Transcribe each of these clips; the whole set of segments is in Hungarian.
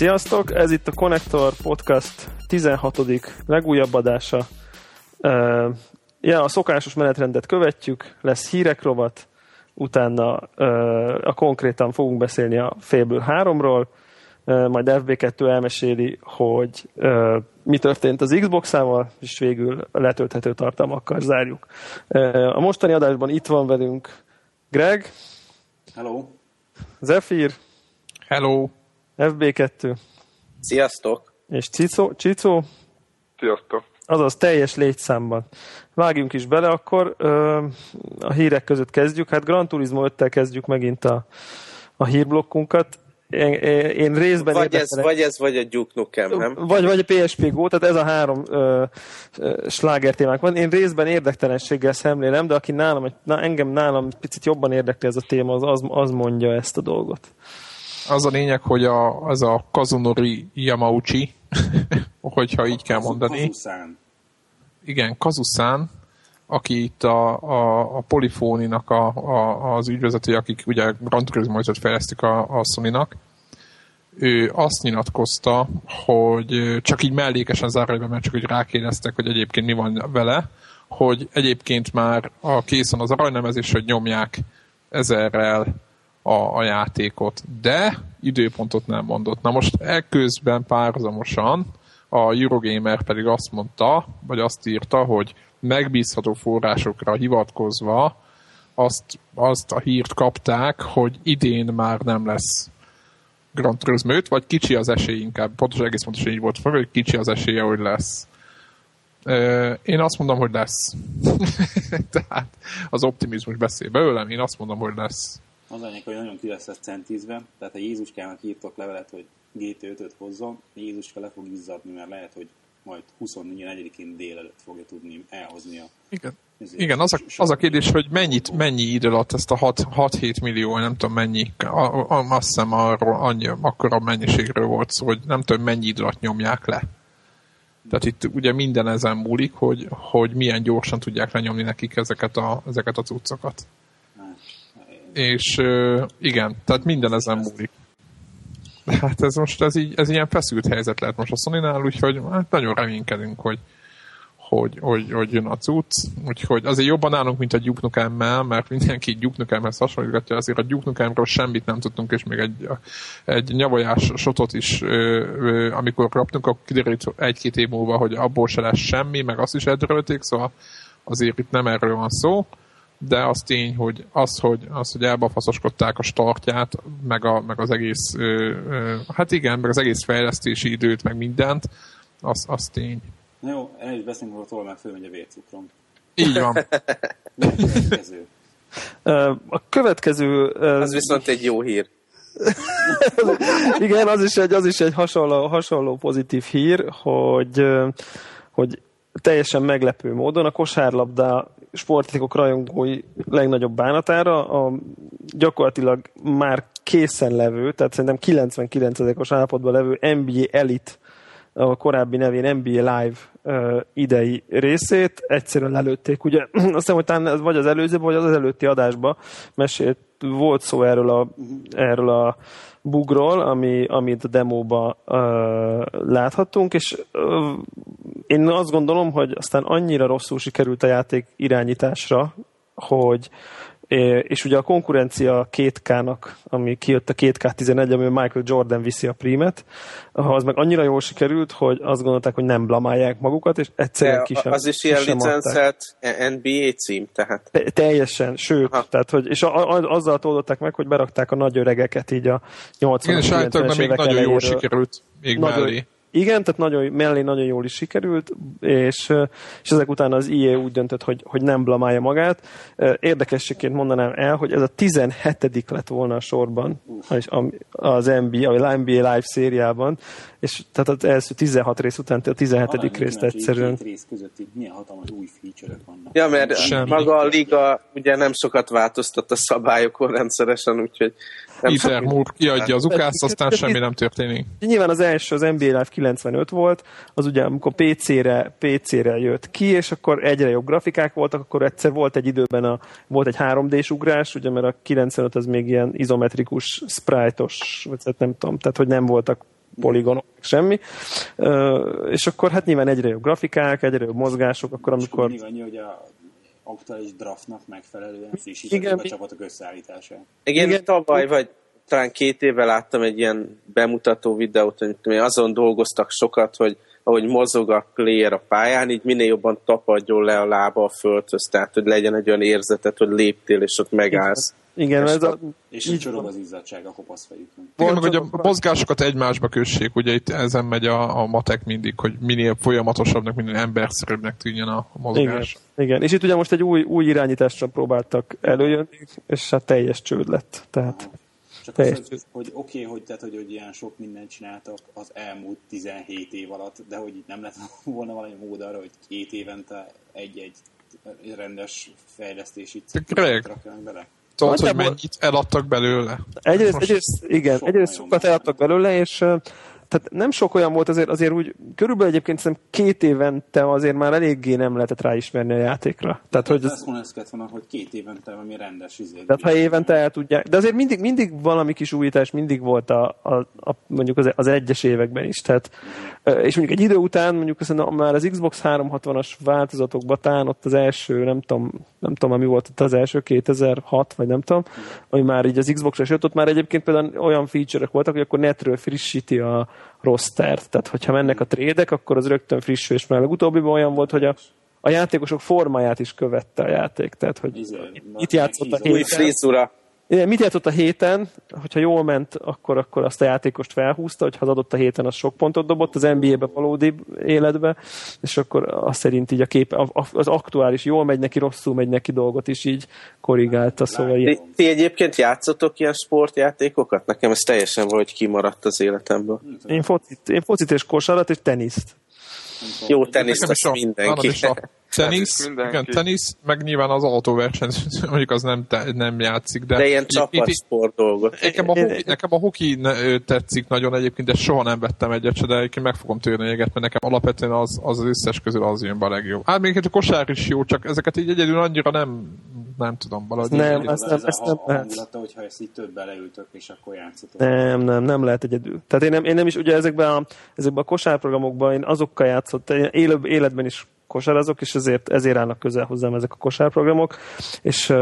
Sziasztok, ez itt a Connector Podcast 16. legújabb adása. A szokásos menetrendet követjük, lesz hírek rovat, utána konkrétan fogunk beszélni a Fable 3-ról, majd FB2 elmeséli, hogy mi történt az Xbox-ával, és végül letölthető tartalmakkal zárjuk. A mostani adásban itt van velünk Greg. Hello. Zephyr. Hello. FB2. Sziasztok. És Cicó. Sziasztok. Azaz teljes létszámban. Vágjunk is bele, akkor a hírek között kezdjük. Hát Gran Turismo 5-tel kezdjük megint a hírblokkunkat. Én részben vagy a Duke Nukem, nem? Vagy a PSP Go, tehát ez a három sláger témánk van. Én részben érdektelenséggel szemlélem, de aki engem nálam picit jobban érdekli ez a téma, az mondja ezt a dolgot. Az a lényeg, hogy az a Kazunori Yamauchi, hogyha így kell mondani. Kazuszán. Igen, Kazuszán, aki itt a Polyphony-nak az ügyvezetője, akik ugye Gran Turismo-t fejlesztik a Sony-nak, ő azt nyilatkozta, hogy csak így mellékesen zárójelben, mert csak úgy rákérdeztek, hogy egyébként mi van vele, hogy egyébként már készen az aranylemezés, hogy nyomják 1000-rel a játékot, de időpontot nem mondott. Na most ekközben párhuzamosan a Eurogamer pedig azt mondta, vagy azt írta, hogy megbízható forrásokra hivatkozva azt a hírt kapták, hogy idén már nem lesz Gran Turismo 5, vagy kicsi az esély inkább, pontosan egész pontosan így volt fel, hogy kicsi az esélye, hogy lesz. Én azt mondom, hogy lesz. Tehát az optimizmus beszél belőlem, én azt mondom, hogy lesz. Mondanék, hogy nagyon ki lesz a centízben, tehát ha Jézuskának írtok levelet, hogy GT5-öt hozzon, Jézuska le fog izzadni, mert lehet, hogy majd 24-én délelőtt fogja tudni elhozni a... Igen, az a kérdés, hogy mennyi idő alatt ezt a 6-7 millió, nem tudom mennyi, azt hiszem akkor a mennyiségről volt szó, hogy nem tudom mennyi idő alatt nyomják le. Tehát itt ugye minden ezen múlik, hogy milyen gyorsan tudják lenyomni nekik ezeket a cuccokat. És igen, tehát minden ezen múlik. Hát ez ilyen feszült helyzet lehet most a Sony-nál, úgyhogy hát nagyon reménykedünk, hogy jön a cucc. Úgyhogy azért jobban állunk, mint a Duke Nukemmel, mert mindenki Duke Nukemhez hasonlítgatja, azért a Duke Nukemről semmit nem tudtunk, és még egy nyavajás sotot is, amikor kaptunk, akkor kiderült 1-2 év múlva, hogy abból se lesz semmi, meg azt is eldörölték, szóval azért itt nem erről van szó. De az tény, hogy hogy elbafaszoskodták a startját, meg az egész, hát igen, meg az egész fejlesztési időt, meg mindent, az tény. Na jó, el is beszélünk, hogy tovább már fölmegy a vércukrom. Így van. A következő... Az viszont egy jó hír. Igen, az is egy hasonló pozitív hír, hogy teljesen meglepő módon a kosárlabda sportjátékok rajongói legnagyobb bánatára a gyakorlatilag már készen levő, tehát szerintem 99%-os állapotban levő NBA Elite, a korábbi nevén NBA Live idei részét egyszerűen lelőtték. Ugye azt hiszem, hogy talán vagy az előzőben, vagy az előtti adásban mesélt, volt szó erről a bugról, amit a demóba láthattunk, és én azt gondolom, hogy aztán annyira rosszul sikerült a játék irányításra, hogy és ugye a konkurencia 2K-nak, ami kijött a 2K11, ami Michael Jordan viszi a prímet, az meg annyira jól sikerült, hogy azt gondolták, hogy nem blamálják magukat, és egyszerűen kisem. Az is ilyen licenszelt NBA cím, tehát. Teljesen, sőt, tehát, hogy, és azzal toldották meg, hogy berakták a nagy öregeket így a 80-90-es évek még nagyon jól sikerült, még mellé. Igen, tehát mellé nagyon jól is sikerült, és ezek után az IE úgy döntött, hogy nem blamálja magát. Érdekességként mondanám el, hogy ez a 17. lett volna a sorban az NBA Live szériában, és tehát az első 16 rész után a 17. részt egyszerűen. Két rész között milyen hatalmas új feature-ek vannak. Ja, mert maga a liga ugye nem sokat változtat a szabályokon rendszeresen, úgyhogy... Peter Moore kiadja az ukászt, aztán semmi nem történik. Nyilván az első, az NBA Live 95 volt, az ugye amikor PC-re jött ki, és akkor egyre jobb grafikák voltak, akkor egyszer volt egy időben volt egy 3D-s ugrás, ugye mert a 95 az még ilyen izometrikus, sprite-os, vagy nem tudom, tehát hogy nem voltak poligonok, semmi. És akkor hát nyilván egyre jobb grafikák, egyre jobb mozgások, akkor amikor... Mindig annyi, hogy a aktuális draftnak megfelelően frissítettek a csapatok összeállítását. Igen, tavaly vagy talán 2 éve láttam egy ilyen bemutató videót, hogy azon dolgoztak sokat, hogy ahogy mozog a player a pályán, így minél jobban tapadjon le a lába a földhöz, tehát hogy legyen egy olyan érzetet, hogy léptél, és ott megállsz. Igen, és így csorog az izzadság a kopaszfejükön. Igen, meg hogy a mozgásokat egymásba kössék, ugye itt ezen megy a matek mindig, hogy minél folyamatosabbnak, minél emberszerűbbnek tűnjön a mozgás. Igen, és itt ugye most egy új irányításra próbáltak előjönni, és hát teljes csőd lett, tehát... Csak az, hogy oké, hogy, tehát, hogy ilyen sok mindent csináltak az elmúlt 17 év alatt, de hogy itt nem lett volna valami mód arra, hogy 2 évente egy-egy rendes fejlesztési cikket rakjanak bele. Tudod, hogy mennyit eladtak belőle? Egyrészt sokat eladtak belőle, és... Tehát nem sok olyan volt, azért úgy, körülbelül egyébként szerintem 2 évente azért már eléggé nem lehetett ráismerni a játékra. Tehát, hogy ez uneszkedt van, hogy 2 évente valami rendes izék. Tehát ha évente el tudják, de azért mindig valami kis újítás mindig volt a mondjuk az egyes években is. Tehát, és mondjuk egy idő után, mondjuk már az Xbox 360-as változatokban tán ott az első, nem tudom mi volt ott az első, 2006, vagy nem tudom, ami már így az Xbox-ra jött, ott már egyébként például olyan feature-ek voltak, hogy akkor netről frissíti a rostert. Tehát, hogyha mennek a trédek, akkor az rögtön frissül, és már legutóbbiban olyan volt, hogy a játékosok formáját is követte a játék. Tehát, hogy mit játszott a héten. Igen, mit játszott a héten, hogyha jól ment, akkor azt a játékost felhúzta, hogyha az adott a héten, az sok pontot dobott az NBA-be, valódi életbe, és akkor azt szerint így az aktuális jól megy neki, rosszul megy neki dolgot is így korrigálta. Szóval ti egyébként játszottok ilyen sportjátékokat? Nekem ez teljesen valahogy kimaradt az életemből. Én focit és kosarat és teniszt. Jó, teniszt az mindenki. Tenisz, meg nyilván az autóverseny, mondjuk az nem játszik. De ilyen csapatsport dolgot. Nekem a hoki tetszik nagyon egyébként, de soha nem vettem egyet, de egyébként meg fogom törni egyet, mert nekem alapvetően az összes közül az jön be a legjobb. Hát még a kosár is jó, csak ezeket így egyedül annyira nem tudom valahogy. Nem, ez nem hangulata, hogyha ezt így több beleültök, és akkor játszatok. Nem lehet egyedül. Tehát én nem is, ugye ezekben a kosárprogramokban én azokkal játszott, életben is kosarazok, és ezért állnak közel hozzám ezek a kosárprogramok, és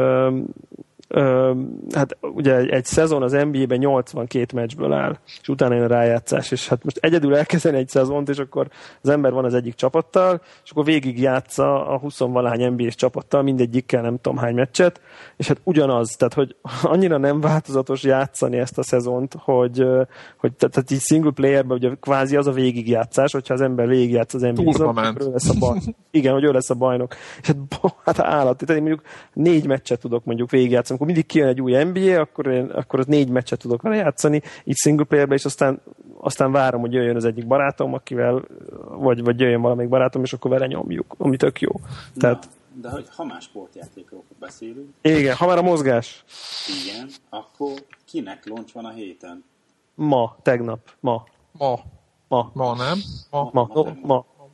hát ugye egy szezon az NBA-ben 82 meccsből áll, és utána jön a rájátszás, és hát most egyedül elkezdeni egy szezont, és akkor az ember van az egyik csapattal, és akkor végig játsza a 20-valahány NBA-s csapattal, mindegyikkel nem tudom hány meccset, és hát ugyanaz, tehát hogy annyira nem változatos játszani ezt a szezont, hogy tehát így single playerben ugye kvázi az a végigjátszás, hogyha az ember végigjátsz az NBA-zon, akkor ő lesz a bajnok. Igen, hogy ő lesz a bajnok. És hát állat, tehát én mondjuk 4 meccset tudok mondjuk végigjátszani. Amikor mindig kijön egy új NBA, akkor az 4 meccset tudok vele játszani, így single playerbe, és aztán várom, hogy jöjjön az egyik barátom, akivel, vagy jöjjön valamelyik barátom, és akkor vele nyomjuk, ami tök jó. Tehát... Na, de hogy ha már sportjátékról beszélünk... Igen, ha már a mozgás. Igen, akkor kinek launch van a héten? Ma.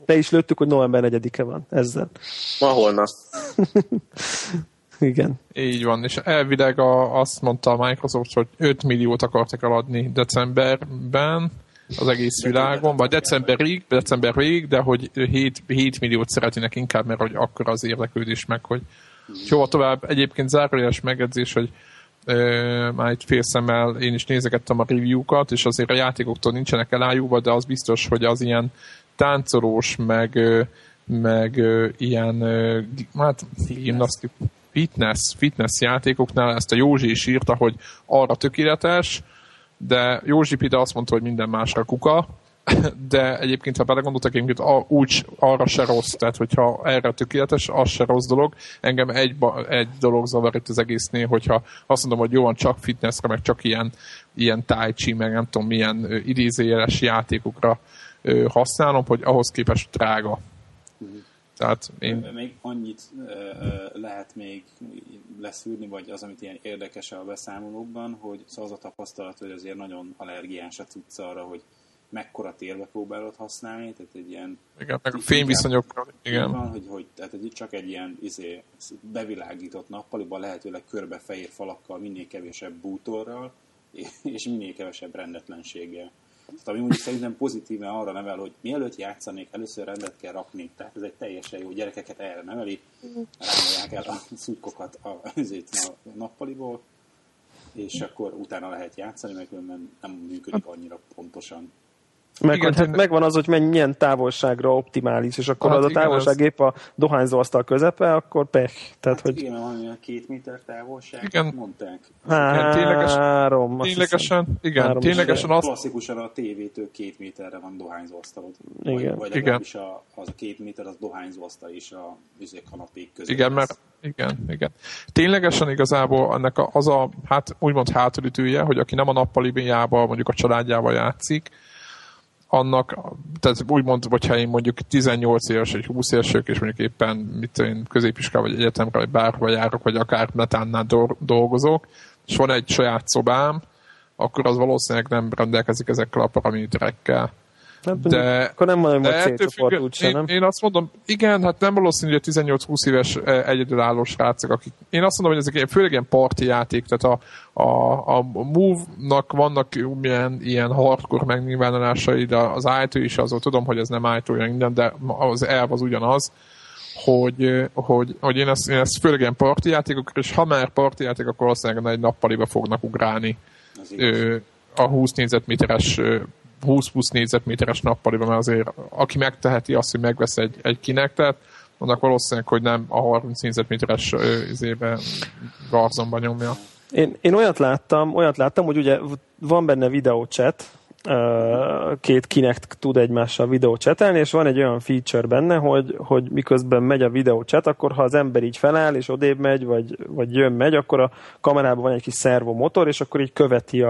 Te is lőttük, hogy november 4-e van ezzel. Ma holnap. Igen. Így van, és elvileg azt mondta a Microsoft, hogy 5 milliót akartak eladni decemberben az egész világon, vagy december végig, de hogy 7 milliót szeretnének inkább, mert hogy akkor az érdeklődés meg, hogy hova tovább. Egyébként zárójeles megjegyzés, hogy már egy fél szemmel én is nézegettem a review-kat, és azért a játékoktól nincsenek elájúva, de az biztos, hogy az ilyen táncolós, meg ilyen hát gimnasztikus fitness játékoknál, ezt a Józsi is írta, hogy arra tökéletes, de Józsi Pida azt mondta, hogy minden másra kuka, de egyébként, ha belegondoltak, egyébként úgy arra se rossz, tehát hogyha erre tökéletes, az se rossz dolog. Engem egy dolog zavar itt az egésznél, hogyha azt mondom, hogy jó van csak fitnessre, meg csak ilyen tai chi, meg nem tudom milyen idézőjeles játékokra használom, hogy ahhoz képest drága. Tehát én... Még annyit lehet még leszűrni, vagy az, amit ilyen érdekes a beszámolókban, hogy szóval az a tapasztalat, hogy azért nagyon allergiás a cucc arra, hogy mekkora térbe próbálod használni, tehát egy ilyen... Igen, meg a fényviszonyokra, igen. Van, hogy tehát csak egy ilyen bevilágított nappaliban lehetőleg körbefehér falakkal, minél kevesebb bútorral, és minél kevesebb rendetlenséggel. Tehát ami mondjuk szerintem pozitíven arra nevel, hogy mielőtt játszanék, először rendet kell rakni. Tehát ez egy teljesen jó, gyerekeket erre neveli, rámolják el a szutykokat a nappaliból, és akkor utána lehet játszani, mert különben nem működik annyira pontosan. Megvan az, hogy milyen távolságra optimális, és akkor az a távolság épp a dohányzóasztal közepe, akkor pech. Tehát, hogy... Igen, valami a 2 méter távolság, mondták. Ténylegesen az... Klasszikusan a tévétől 2 méterre van dohányzóasztalod. Igen. Vagy legalábbis az a 2 méter az dohányzóasztal és a kanapék között. Igen, mert... Igen. Ténylegesen igazából ennek az a úgymond hátulütője, hogy aki nem a nappalibiába, mondjuk a családjával játszik, annak, tehát úgymond, hogyha én mondjuk 18 éves, vagy 20 évesek, és mondjuk éppen középiskolában, vagy egyetemre, vagy bárhova járok, vagy akár metánnál dolgozok, és van egy saját szobám, akkor az valószínűleg nem rendelkezik ezekkel a paraméterekkel. De akkor nem mondom, hogy C-csoportút sem, nem? Én azt mondom, igen, hát nem valószínű, hogy a 18-20 éves egyedülálló srácok, akik... Én azt mondom, hogy ezek főleg ilyen parti játék, tehát a Move-nak vannak ilyen hardcore megnyilvánulásai, de az iTunes is azon tudom, hogy ez nem iTunes minden, de az elv az ugyanaz, hogy én ezt főleg ilyen parti játékokra, és ha már parti játék, akkor valószínűleg egy nappaliba fognak ugrálni a 20 négyzetméteres 20-20 négyzetméteres nappaliban, mert azért aki megteheti azt, hogy megvesz egy Kinectet, annak valószínűleg, hogy nem a 30 négyzetméteres izébe garzonban nyomja. Én olyat láttam, hogy ugye van benne videóchat, két Kinect tud egymással videócsetelni, és van egy olyan feature benne, hogy miközben megy a videócset, akkor ha az ember így feláll, és odébb megy, vagy jön-megy, akkor a kamerában van egy kis szervomotor, és akkor így követi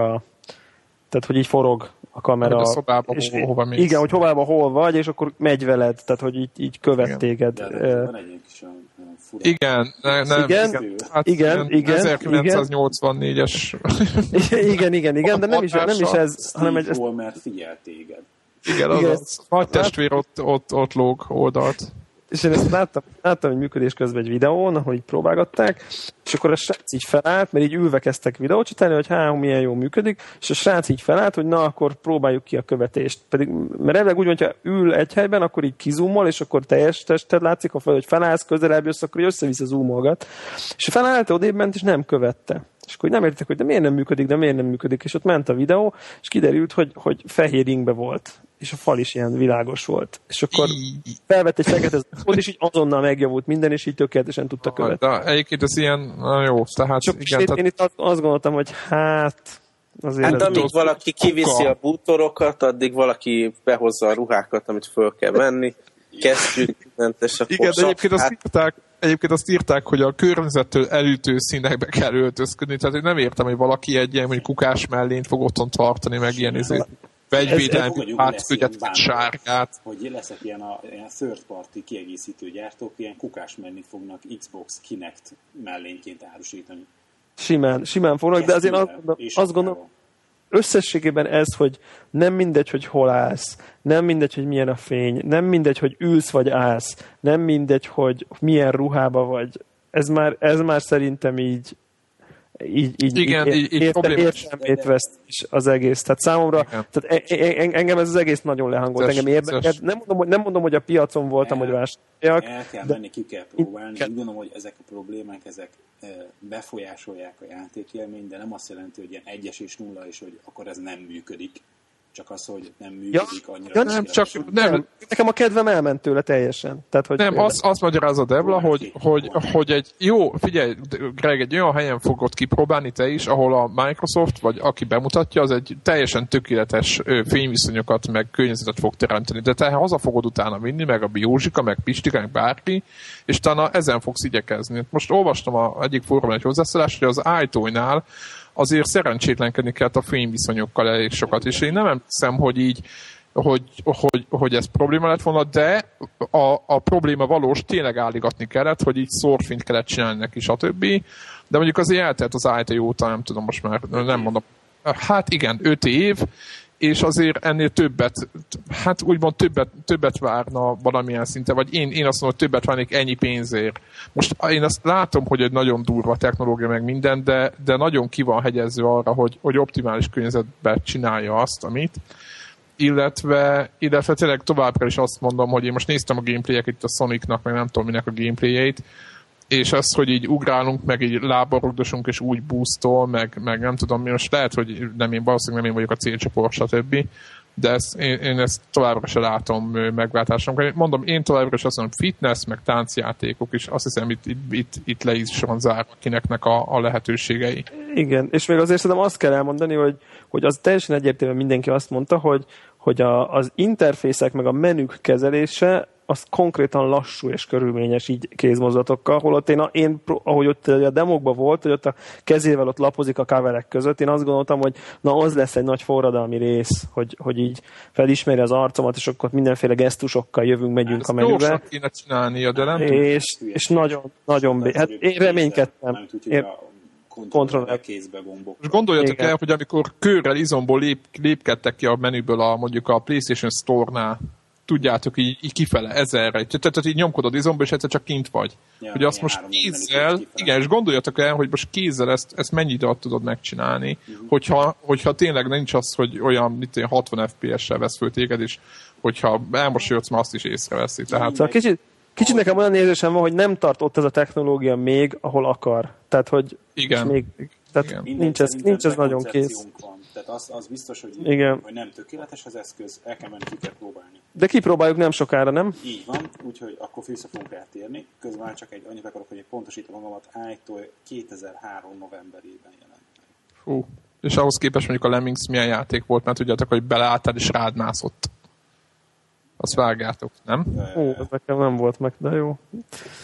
tehát, hogy így forog a kamera. A szobában, hova mész. Igen, hogy hol vagy, és akkor megy veled, tehát, hogy így követ igen. Téged. Van egy kis olyan fura. Igen. 1984-es. Igen, de nem is ez, hanem egy... Hol már figyel téged. Igen, az nagy testvér ott lóg oldalt. És én ezt láttam egy működés közben egy videón, ahogy próbálgatták, és akkor a srác így felállt, mert így ülve kezdtek videót csinálni, hogy milyen jól működik, és a srác így felállt, hogy na, akkor próbáljuk ki a követést. Pedig, mert elvileg úgy van, hogyha ül egy helyben, akkor így kizúmol, és akkor teljes tested látszik, hogy felállsz, közelebb jössz, akkor így össze-vissza zúmolgat. És felállt, odébb ment, és nem követte. És akkor nem értek, hogy de miért nem működik, és ott ment a videó, és kiderült, hogy fehér ingbe volt, és a fal is ilyen világos volt. És akkor felvett egy fekete zakót, és így azonnal megjavult minden, és így tökéletesen tudta követni. De egyébként ez ilyen, jó, tehát... Csak igen, én itt azt gondoltam, hogy azért... Hát amíg valaki kiviszi a bútorokat, addig valaki behozza a ruhákat, amit föl kell venni, kesztyűt, mentes a igen, Egyébként azt írták, hogy a környezettől elütő színekbe kell öltözködni, tehát én nem értem, hogy valaki egy ilyen kukás mellényt fog otthon tartani, meg ilyen vegyvédelmi pártfügget, sárgát. Hogy leszek ilyen a third party kiegészítő gyártók, ilyen kukás mellényt fognak Xbox Kinect mellényként árusítani. Simán fognak, de azért azt gondolom, összességében ez, hogy nem mindegy, hogy hol állsz, nem mindegy, hogy milyen a fény, nem mindegy, hogy ülsz vagy állsz, nem mindegy, hogy milyen ruhába vagy. Ez már szerintem így értelmét veszt is az egész. Tehát számomra, tehát engem ez az egész nagyon lehangolt, engem érdekel. Nem mondom, hogy a piacon voltam, hogy vásároljak. El kell menni, ki kell próbálni. Úgy gondolom, hogy ezek a problémák, ezek befolyásolják a játékélményt, de nem azt jelenti, hogy ilyen 1 és 0, és hogy akkor ez nem működik. Csak az, hogy nem működik annyira. Ja, nem. Nekem a kedvem elment tőle teljesen. Tehát, hogy nem, azt magyarázza Debla, hogy egy jó, figyelj, Greg, egy olyan helyen fogod kipróbálni te is, ahol a Microsoft, vagy aki bemutatja, az egy teljesen tökéletes fényviszonyokat, meg környezetet fog teremteni. De te haza fogod utána vinni, meg a Biózsika, meg Pistika, meg bárki, és utána ezen fogsz igyekezni. Most olvastam egyik fórumon egy hozzászólást, hogy az iTunes-nál azért szerencsétlenkedni kellett a fényviszonyokkal elég sokat, és én nem emlékszem, hogy így, hogy ez probléma lett volna, de a probléma valós, tényleg álligatni kellett, hogy így szorfint kellett csinálni neki, stb. De mondjuk azért eltelt az IT óta, nem tudom, most már nem mondom. Hát igen, 5 év, és azért ennél többet, hát úgymond többet várna valamilyen szinte, vagy én azt mondom, hogy többet várnék ennyi pénzért. Most én azt látom, hogy egy nagyon durva technológia meg minden, de nagyon ki van hegyező arra, hogy optimális környezetben csinálja azt, amit. illetve tényleg továbbra is azt mondom, hogy én most néztem a gameplayek itt a Sonicnak, meg nem tudom minek a gameplayjeit, és az, hogy így ugrálunk, meg így lába rugdosunk, és úgy boostol, meg nem tudom mi, most lehet, hogy nem én, valószínűleg nem én vagyok a célcsoport, stb. De én ezt továbbra se látom megváltásomra. Mondom, én továbbra se azt mondom, fitness, meg táncjátékok is, azt hiszem itt le is soron zárva Kinectnek a lehetőségei. Igen, és még azért szerintem azt kell elmondani, hogy az teljesen egyértelműen mindenki azt mondta, hogy az interfészek meg a menük kezelése az konkrétan lassú és körülményes így kézmozdulatokkal, holott én ahogy ott a demokban volt, hogy ott a kezével ott lapozik a coverek között, én azt gondoltam, hogy na az lesz egy nagy forradalmi rész, hogy így felismeri az arcomat, és akkor mindenféle gesztusokkal jövünk, megyünk a menübe. Gyorsan kéne csinálnia, de nem és nagyon, nagyon... Hát én reménykedtem. Nem tudjuk kontrollál kézbe gombok. És gondoljatok el, hogy amikor körrel, izomból lépkedtek ki a menüből mondjuk a PlayStation Store-nál, tudjátok, így kifele, ezerre. Tehát így nyomkodod izomba, és egyszer csak kint vagy. Ja, hogy azt most kézzel, igen, és gondoljatok el, hogy most kézzel ezt mennyi idő alatt tudod megcsinálni, hogyha tényleg nincs az, hogy olyan, 60 FPS-sel vesz föl téged, és hogyha elmosolyodsz, már azt is észreveszi. Tehát... Szóval kicsit nekem olyan érzésem van, hogy nem tart ott ez a technológia még, ahol akar. Tehát, hogy igen. Még, tehát igen. Nincs ez nagyon kész. Van. Tehát az biztos, hogy nem tökéletes az eszköz, el kell menni, ki kell próbálni. De kipróbáljuk nem sokára, nem? Így van, úgyhogy akkor vissza fogunk eltérni. Közben csak annyit akarok, hogy pontosítom magamat, iTunes 2003 novemberében jelent meg. Hú, és ahhoz képest mondjuk a Lemmings milyen játék volt, mert tudjátok, hogy beleálltál és rád mászott. Azt vágjátok, nem? Ez nekem nem volt meg, de jó.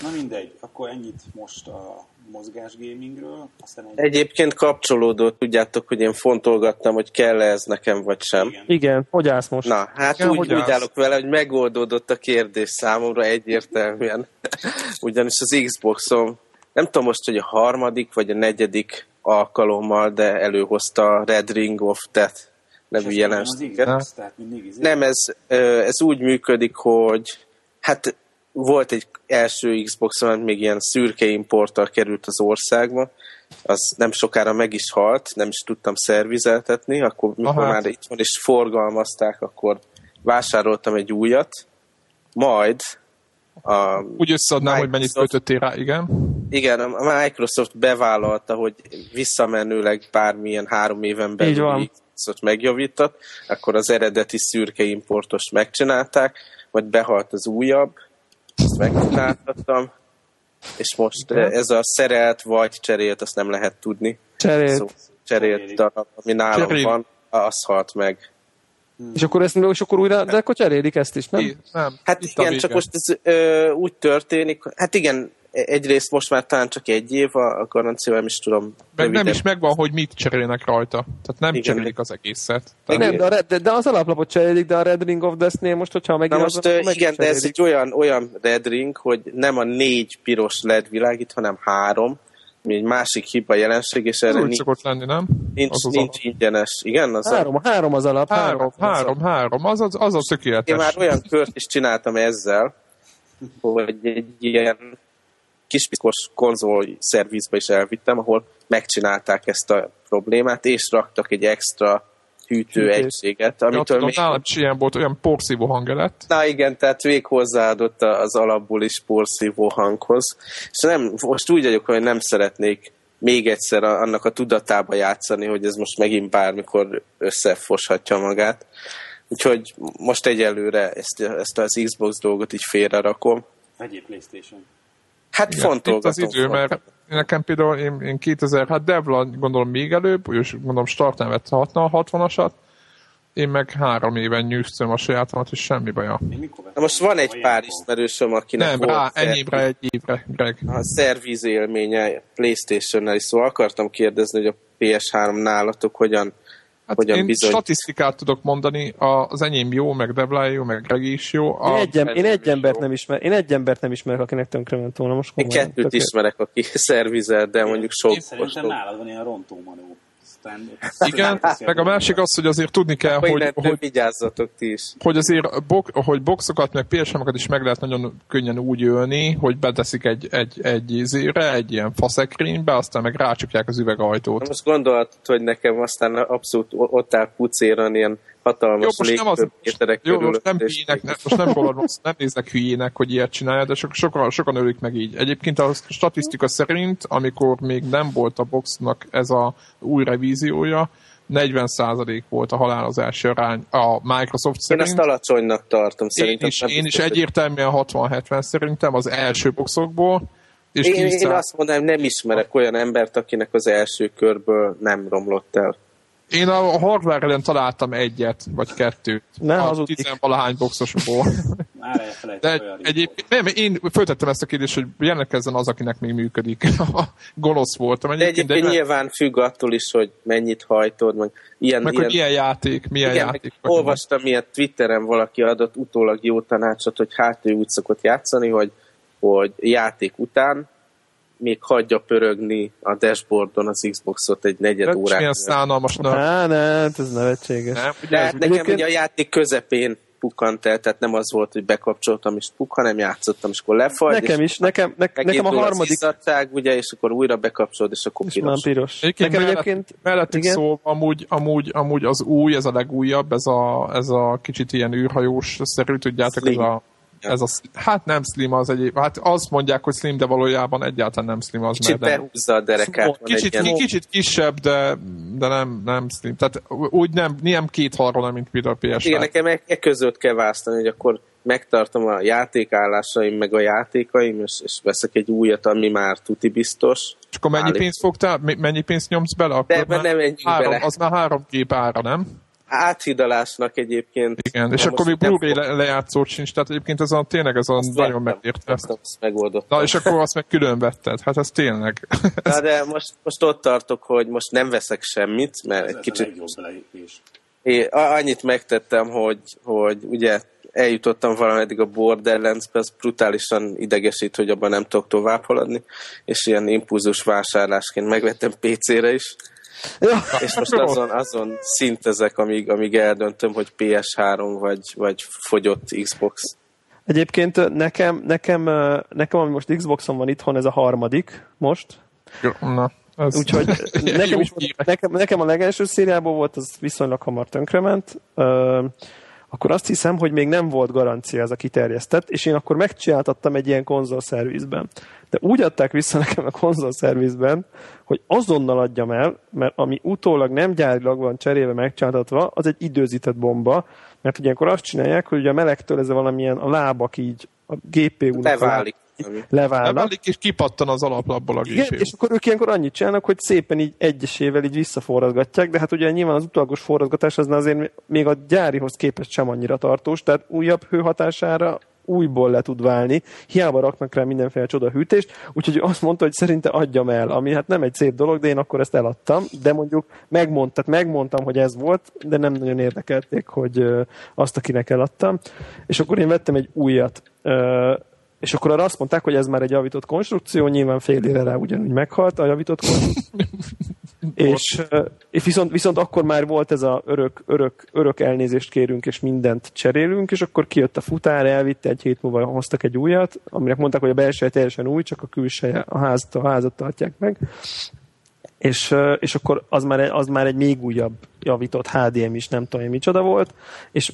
Na mindegy, akkor ennyit most a mozgás gamingről. Egyébként kapcsolódott, tudjátok, hogy én fontolgattam, hogy kell-e ez nekem, vagy sem. Igen, hogy állsz most? Na, hát igen, úgy állok vele, hogy megoldódott a kérdés számomra egyértelműen. Ugyanis az Xboxom, nem tudom most, hogy a 3. vagy a 4. alkalommal, de előhozta a Red Ring of Death nevű jelenséget. Nem, ez úgy működik, hogy hát volt egy első Xbox, amit még ilyen szürke importtal került az országba, az nem sokára meg is halt, nem is tudtam szervizeltetni, akkor mikor már itt van és forgalmazták, akkor vásároltam egy újat, majd úgy összeadnám, hogy mennyit kötöttél rá, igen? Igen, a Microsoft bevállalta, hogy visszamenőleg bármilyen 3 éven belül Xboxot megjavított, akkor az eredeti szürke importos megcsinálták, majd behalt az újabb, ezt megcsináltattam, és most ez a szerelt vagy cserélt, azt nem lehet tudni. Cserélt darab, ami nálam van, az halt meg. És akkor újra, de akkor cserélik ezt is, nem? Nem. Hát igen, csak most ez úgy történik, hát igen, egyrészt most már talán csak 1 év a garancia, nem is tudom. Meg nem is megvan, hogy mit cserélnek rajta. Tehát nem cserélik az egészet. Nem, de az alaplapot cserélik, de a Red Ring of Death-nél most, hogyha megint az alaplapot igen, de ez egy olyan Red Ring, hogy nem a 4 piros LED világít, hanem 3. Ami egy másik hiba jelenség, és erre nincs, szokott lenni, nem? Nincs ingyenes. Igen, az három az alap. Három. Az a tökéletes. Én már olyan kört is csináltam ezzel, hogy egy ilyen kispiszkos konzol szervizbe is elvittem, ahol megcsinálták ezt a problémát, és raktak egy extra hűtőegységet. Amitől még... Nálam is ilyen volt, olyan porszívó hangja lett. Na igen, tehát még hozzáadott az alapból is porszívó hanghoz. És most úgy vagyok, hogy nem szeretnék még egyszer annak a tudatába játszani, hogy ez most megint bármikor összefoshatja magát. Úgyhogy most egyelőre ezt az Xbox dolgot így félrerakom. Egyéb PlayStation. Hát fontolgatom. Az idő, mert nekem például én 2000, hát Devla gondolom még előbb, és gondolom startán vett 60-60-asat, én meg 3 éven nyűszöm a sajátomat, és semmi baja. Most van egy pár ismerősöm, akinek nem, volt... egy évre, Greg. A szerviz élménye PlayStation-nel is, szóval akartam kérdezni, hogy a PS3 nálatok hogyan én bizony... statisztikát tudok mondani, az enyém jó, meg Devláj jó, meg Greg is jó. Én egy embert nem ismerek, akinek tönkrement volna most. Én 2 ismerek, aki szervizel, de mondjuk sok. Én szerintem nálad van ilyen rontómanó. Igen, meg a másik az, hogy azért tudni kell, hogy vigyázzatok ti is. Hogy azért hogy boxokat, meg PS3-okat is meg lehet nagyon könnyen úgy ölni, hogy beteszik egy ízére, egy ilyen faszekrénybe, aztán meg rácsukják az üvegajtót. Most gondoltad, hogy nekem aztán abszolút ott áll pucéran ilyen hatalmas légtöbbéterek körül. Jó, most nem néznek hülyének, hogy ilyet csinálja, de sokan ölik meg így. Egyébként a statisztika szerint, amikor még nem volt a boxnak ez a új revíziója, 40% volt a halálozási arány a Microsoft szerint. Én ezt alacsonynak tartom szerintem. Én is egyértelműen 60-70 szerintem az első boxokból. És én azt mondanám, nem ismerek olyan embert, akinek az első körből nem romlott el. Én a hardware-en találtam egyet, vagy kettőt. A 10-valahány boxosból. Már elfelejtettem olyan ripót. Nem, én föltettem ezt a kérdést, hogy jelentkezzen az, akinek még működik. Gonosz voltam. Egyébként nyilván függ attól is, hogy mennyit hajtod. Hogy ilyen játék, milyen igen, játék. Olvastam ilyet Twitteren, valaki adott utólag jó tanácsot, hogy hát ő úgy szokott játszani, hogy játék után még hagyja pörögni a dashboardon az Xboxot egy negyed órát. Milyen szánalmasnak. Hát, ez nevetséges. Nem, de nekem ugye a játék közepén pukkant el, tehát nem az volt, hogy bekapcsoltam és pukk, hanem játszottam, és akkor lefagy. Nekem a harmadik. Izzadság, ugye, és akkor újra bekapcsolod, és akkor piros. Mellettük szó, amúgy az új, ez a legújabb, ez a kicsit ilyen űrhajós-szerű, tudjátok, hát nem slim az egyéb. Hát azt mondják, hogy slim, de valójában egyáltalán nem slim az. Kicsit behúzza a derekát. Kicsit kisebb, de nem slim. Tehát úgy nem két halron, mint például a PS5. Igen, nekem között kell választani, hogy akkor megtartom a játékállásaim, meg a játékaim, és veszek egy újat, ami már tuti biztos. És akkor mennyi pénzt fogtál? Mennyi pénzt nyomsz bele? Akkor de nem menjünk bele. Az már 3 gép ára, nem? Áthidalásnak egyébként. Igen, és akkor még Blu-ray lejátszót sincs, tehát egyébként ez a, tényleg ez a nagyon megérte. Na, és akkor azt meg külön vetted, hát ez tényleg. Na, de most ott tartok, hogy most nem veszek semmit, mert ez egy kicsit... Én annyit megtettem, hogy ugye eljutottam valameddig a Borderlands-be, az brutálisan idegesít, hogy abban nem tudok tovább haladni, és ilyen impulzus vásárlásként megvettem PC-re is. Jó. És most azon szintezek, amíg eldöntöm, hogy PS3 vagy fogyott Xbox. Egyébként nekem ami most Xboxon van itthon, ez a harmadik most. Jó, na. Úgyhogy nekem a legelső szériából volt, az viszonylag hamar tönkrement. Akkor azt hiszem, hogy még nem volt garancia ez a kiterjesztett, és én akkor megcsináltattam egy ilyen konzolszervizben. De úgy adták vissza nekem a konzolszervizben, hogy azonnal adjam el, mert ami utólag nem gyárilag van cserébe megcsináltatva, az egy időzített bomba, mert ugyankor azt csinálják, hogy ugye a melegtől ez valamilyen a lábak így, a GPU-nak leválik, és kipattan az alaplapból a GPU. Igen, és akkor ők ilyenkor annyit csinálnak, hogy szépen így egyesével így visszaforrazgatják, de hát ugye nyilván az utolagos forrazgatás az azért még a gyárihoz képest sem annyira tartós, tehát újabb hőhatására újból le tud válni, hiába raknak rá mindenféle csodahűtést, úgyhogy azt mondta, hogy szerinte adjam el, ami hát nem egy szép dolog, de én akkor ezt eladtam, de mondjuk megmondtam, hogy ez volt, de nem nagyon érdekelték, hogy azt, akinek eladtam, és akkor én vettem egy újat, és akkor arra azt mondták, hogy ez már egy javított konstrukció, nyilván félére rá ugyanúgy meghalt a javított konstrukció. És viszont akkor már volt ez a örök elnézést kérünk, és mindent cserélünk, és akkor kijött a futár, elvitte, egy hét múlva hoztak egy újat, aminek mondták, hogy a belseje teljesen új, csak a külseje, a házat tartják meg. És akkor az már egy még újabb javított HDMI is, nem tudom, micsoda volt, és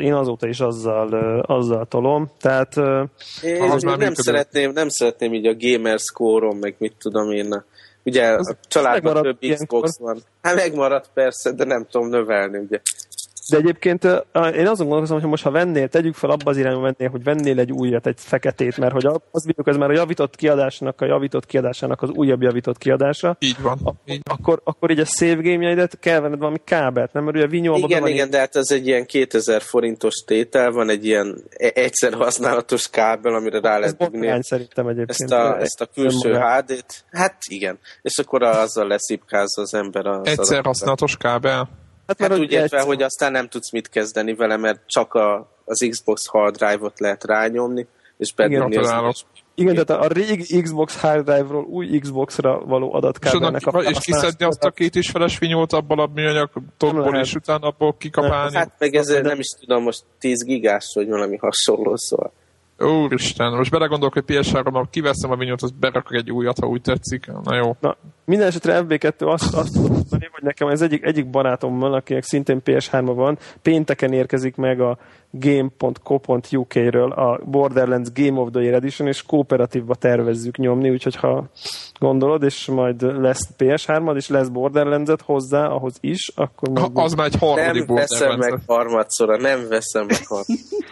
én azóta is azzal tolom, tehát... Én nem szeretném így a gamerscore-on, meg mit tudom én, ugye az a családban több Xbox van. Hát megmaradt persze, de nem tudom növelni, ugye. De egyébként én azon gondolkozom, hogy most ha vennél, tegyük fel abba az irányba vennél, hogy vennél egy újat, egy feketét, mert hogy az videók, ez már a javított kiadásának az újabb javított kiadása. Így van. Akkor így a save game-jeidet kell venned valami kábelt, nem? Mert ugye a vinyolba... Igen, de hát ez egy ilyen 2000 forintos tétel, van egy ilyen egyszer használatos kábel, amire rá lehet dugni. Szerintem egyébként. Ezt a külső HD-t. Hát igen. És akkor azzal leszipkázza az ember. Egyszer használatos kábel. Hát úgy értve, hogy aztán nem tudsz mit kezdeni vele, mert csak az Xbox hard drive-ot lehet rányomni, és bedugni az... Igen, tehát a régi Xbox hard drive-ról új Xbox-ra való adatkábelnek a... És kiszedni azt a két is feles vinyót abból a műanyag tokból, és utána abból kikapálni. Hát meg ezért nem is tudom, most 10 gigás, vagy valami hasonló, szóval. Úristen, most belegondolok, hogy PS3-ra kiveszem a vinyót, azt berakok egy újat, ha úgy tetszik. Na jó. Na, minden esetre MB2 azt tudom mondani, hogy nekem ez egyik barátom van, akinek szintén PS3-a van, pénteken érkezik meg a game.co.uk-ről a Borderlands Game of the Year Edition, és kooperatívba tervezzük nyomni, úgyhogy ha gondolod, és majd lesz PS3-ad, és lesz Borderlands-et hozzá, ahhoz is, akkor majd... Ha, az már egy harmadik Borderlands-et. Nem veszem meg harmadszorra, nem veszem meg harmadszorra.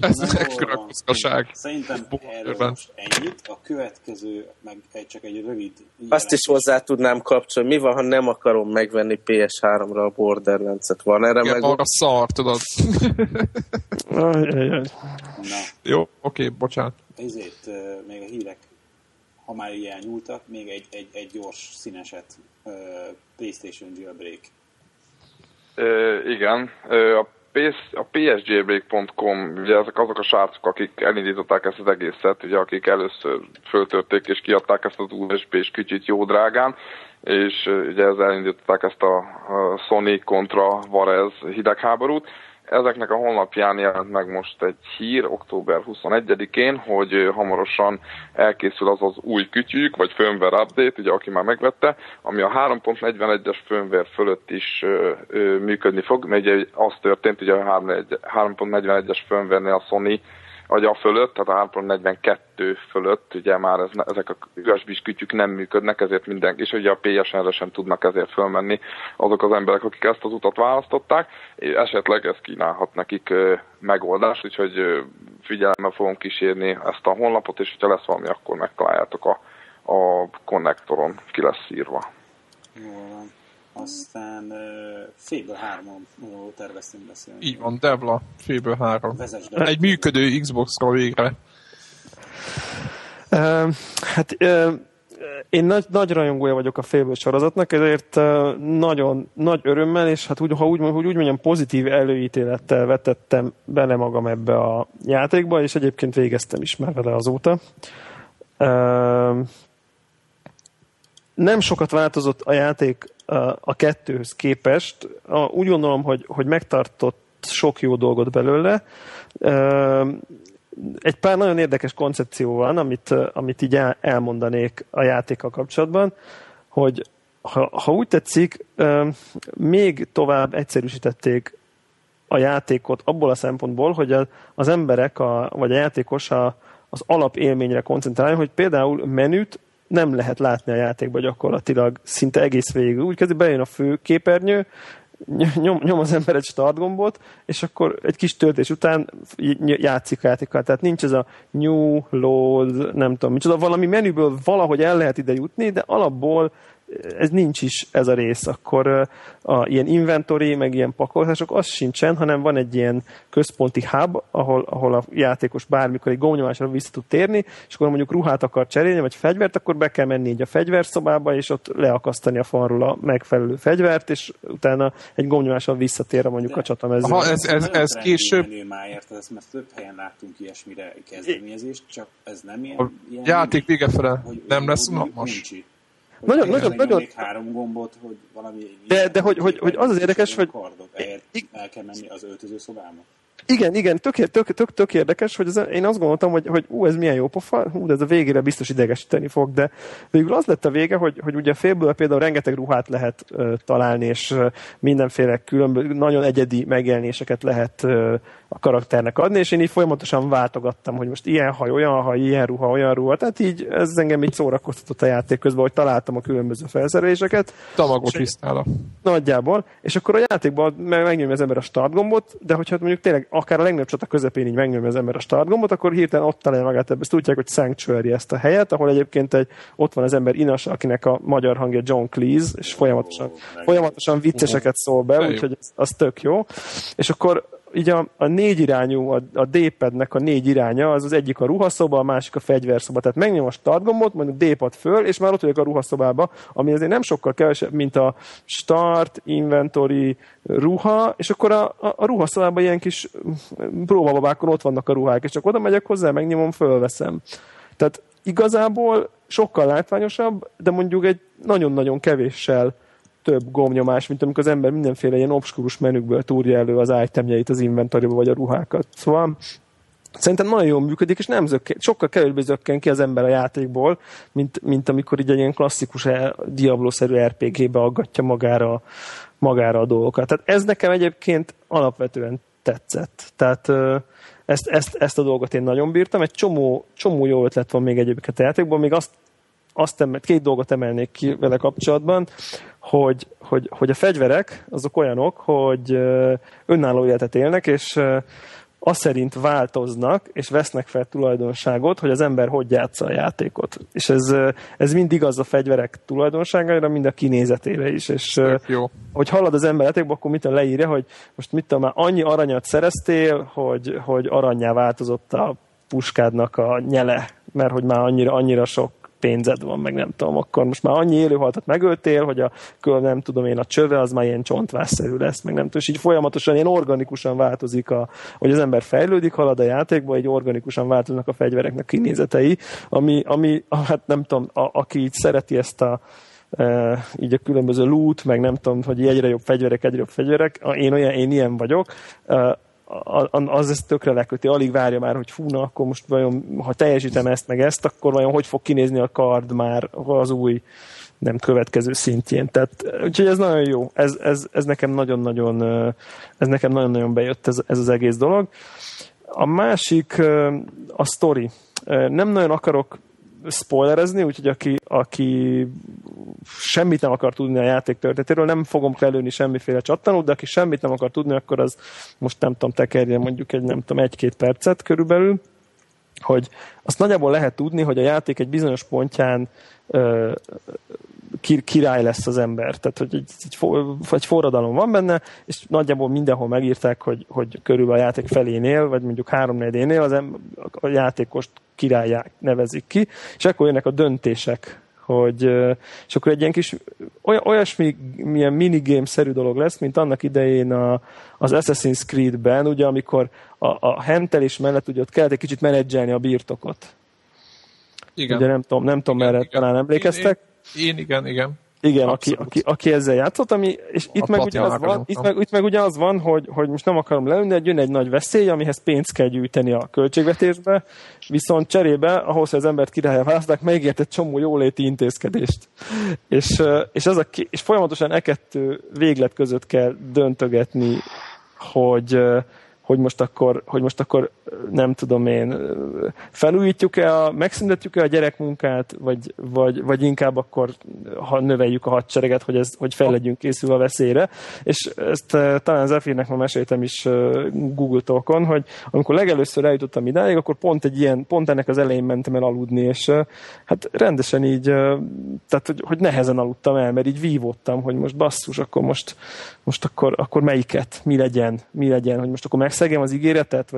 Ez ekkora kuszkaság. Szerintem erről most ennyit, a következő, meg csak egy rövid... Azt is hozzá tudnám kapcsolni, mi van, ha nem akarom megvenni PS3-ra a Borderlands-et? Van erre meg... Arra szar, tudod. Jó, oké, bocsánat. Ezért még a hírek, ha már ilyen nyúltak, még egy gyors színeset, PlayStation Jailbreak. Igen, a psjailbreak.com, ugye ezek azok a srácok, akik elindították ezt az egészet, ugye akik először föltörték és kiadták ezt az USB-s kütyüt jó drágán, és ugye ezzel elindították ezt a Sony kontra Varez hidegháborút. Ezeknek a honlapján jelent meg most egy hír, október 21-én, hogy hamarosan elkészül az az új kütyük, vagy firmware update, ugye aki már megvette, ami a 3.41-es firmware fölött is működni fog, mert ugye az történt, ugye a 3.41-es firmware-nél a Sony agya fölött, tehát a 3.42 fölött, ugye már ezek a USB-s kütyük nem működnek, ezért mindenki, és ugye a PSN-re sem tudnak ezért fölmenni azok az emberek, akik ezt az utat választották, és esetleg ez kínálhat nekik megoldást, úgyhogy figyelemmel fogom kísérni ezt a honlapot, és ha lesz valami, akkor megtaláljátok a konnektoron, ki lesz írva. Jól. Aztán Fable 3-on terveztünk beszélni. Így van, Devla, Fable 3. Egy működő Xbox-ra végre. Én nagy rajongója vagyok a Fable sorozatnak, ezért nagyon nagy örömmel, és hát úgy mondjam, pozitív előítélettel vetettem bele magam ebbe a játékba, és egyébként végeztem is már vele azóta. Nem sokat változott a játék a kettőhöz képest. Úgy gondolom, hogy megtartott sok jó dolgot belőle. Egy pár nagyon érdekes koncepció van, amit így elmondanék a játékkal kapcsolatban, hogy ha úgy tetszik, még tovább egyszerűsítették a játékot abból a szempontból, hogy az emberek, vagy a játékos az alapélményre koncentráljon, hogy például menüt nem lehet látni a játékban gyakorlatilag szinte egész végig. Úgy kezdve bejön a fő képernyő, nyom az ember egy start gombot, és akkor egy kis töltés után játszik a játékkal. Tehát nincs ez a new, load, nem tudom micsoda. Valami menüből valahogy el lehet ide jutni, de alapból ez nincs is ez a rész. Akkor ilyen inventory, meg ilyen pakolások, az sincsen, hanem van egy ilyen központi hub, ahol a játékos bármikor egy gombnyomásra vissza tud térni, és akkor mondjuk ruhát akar cserélni, vagy fegyvert, akkor be kell menni így a fegyverszobába, és ott leakasztani a falról a megfelelő fegyvert, és utána egy gombnyomással visszatér mondjuk a csatamezőre. Ha ez később... Ezt már több helyen láttunk ilyesmire kezdeményezést, csak ez nem ilyen... A játék vége fele nem lesz unalmas. Nagyon még három gombot, hogy valami... De hogy az az érdekes, hogy... El kell menni az öltözőszobába. Igen, tök érdekes, hogy én azt gondoltam, hogy ez milyen jó pofa, de ez a végére biztos idegesíteni fog, de végül az lett a vége, hogy ugye Fable-ből például rengeteg ruhát lehet találni, és mindenféle különböző, nagyon egyedi megjelenéseket lehet a karakternek adni, és én így folyamatosan váltogattam, hogy most ilyen haj, olyan haj, ilyen ruha, olyan ruha, tehát így ez engem így szórakoztatott a játék közben, hogy találtam a különböző felszereléseket. Tamagot hisztála. Nagyjából, és akkor a játékban megnyomja az ember a start gombot, de hogyha mondjuk tényleg akár a legnagyobb csata közepén így megnyomja az ember a start gombot, akkor hirtelen ott találja magát ebbe. Ezt tudják, hogy Sanctuary ezt a helyet, ahol egyébként ott van az ember Inas, akinek a magyar hangja John Cleese, és folyamatosan vicceseket szól be, úgyhogy az tök jó. És akkor így a négy irányú, a D-padnek a négy iránya, az egyik a ruhaszoba, a másik a fegyverszoba. Tehát megnyom a start gombot, majd a D-pad föl, és már ott vagyok a ruhaszobába, ami azért nem sokkal kevesebb, mint a start, inventory, ruha, és akkor a ruhaszobában ilyen kis próbababákon ott vannak a ruhák, és csak oda megyek hozzá, megnyomom, fölveszem. Tehát igazából sokkal látványosabb, de mondjuk egy nagyon-nagyon kevéssel több gombnyomás, mint amikor az ember mindenféle ilyen obskurus menükből túrja elő az itemjeit az inventoryba vagy a ruhákat. Szóval Szerintem nagyon jól működik, és nem sokkal kevésbé zökken ki az ember a játékból, mint amikor így egy ilyen klasszikus Diablo-szerű RPG-be aggatja magára a dolgokat. Tehát ez nekem egyébként alapvetően tetszett. Tehát ezt a dolgot én nagyon bírtam. Egy csomó jó ötlet van még egyébként a játékban. Még két dolgot emelnék ki vele kapcsolatban, hogy a fegyverek azok olyanok, hogy önálló életet élnek, és azt szerint változnak, és vesznek fel tulajdonságot, hogy az ember hogy játsza a játékot. És ez mind igaz a fegyverek tulajdonságaira, mind a kinézetére is. És jó. Hogy hallad az ember játékba, akkor mitől leírja, hogy most már annyi aranyat szereztél, hogy arannyá változott a puskádnak a nyele, mert hogy már annyira sok pénzed van, meg nem tudom, akkor most már annyi élőhaltat megöltél, hogy a csöve az már ilyen csontvásszerű lesz, meg nem tudom, és így folyamatosan ilyen organikusan változik, hogy az ember fejlődik, halad a játékba, így organikusan változnak a fegyvereknek kinézetei, ami hát nem tudom, aki így szereti ezt így a különböző loot, meg nem tudom, hogy egyre jobb fegyverek, én ilyen vagyok, az ezt tökre leköti, alig várja már, hogy akkor most vajon, ha teljesítem ezt meg ezt, akkor vajon hogy fog kinézni a kard már az új, nem következő szintjén. Tehát, úgyhogy ez nagyon jó. Ez nekem nagyon-nagyon bejött ez az egész dolog. A másik a sztori. Nem nagyon akarok spoilerezni, úgyhogy aki semmit nem akar tudni a játék történetéről, nem fogom lelőni semmiféle csattanót, de aki semmit nem akar tudni, akkor az most nem tudom, tekerje mondjuk egy-két percet körülbelül, hogy azt nagyjából lehet tudni, hogy a játék egy bizonyos pontján király lesz az ember. Tehát, hogy egy forradalom van benne, és nagyjából mindenhol megírták, hogy körülbelül a játék felénél, vagy mondjuk 3/4-énél a játékost királyá nevezik ki, és akkor jönnek a döntések, és akkor egy ilyen kis olyasmi milyen minigame-szerű dolog lesz, mint annak idején az Assassin's Creed-ben, ugye amikor a hentelés mellett ugye ott kellett egy kicsit menedzselni a birtokot. Igen. Ugye nem tudom igen, merre igen. Talán emlékeztek. Én igen. Igen, aki ezzel játszott, és itt meg ugye az van, hogy most nem akarom lelőni, de jön egy nagy veszély, amihez pénzt kell gyűjteni a költségvetésbe, viszont cserébe, ahhoz, hogy az embert királyra választák, megígért egy csomó jóléti intézkedést. És folyamatosan e-kettő véglet között kell döntögetni, hogy most akkor nem tudom én, felújítjuk-e, megszüntetjük-e a gyerekmunkát, vagy inkább akkor ha növeljük a hadsereget, hogy fel legyünk készülve a veszélyre. És ezt talán Zephyr-nek ma meséltem is Google Talkon, hogy amikor legelőször eljutottam idáig, akkor pont ennek az elején mentem el aludni, és hát rendesen így, tehát hogy nehezen aludtam el, mert így vívottam, hogy most basszus, akkor most akkor melyiket, mi legyen, hogy most akkor megszegem az ígéretet,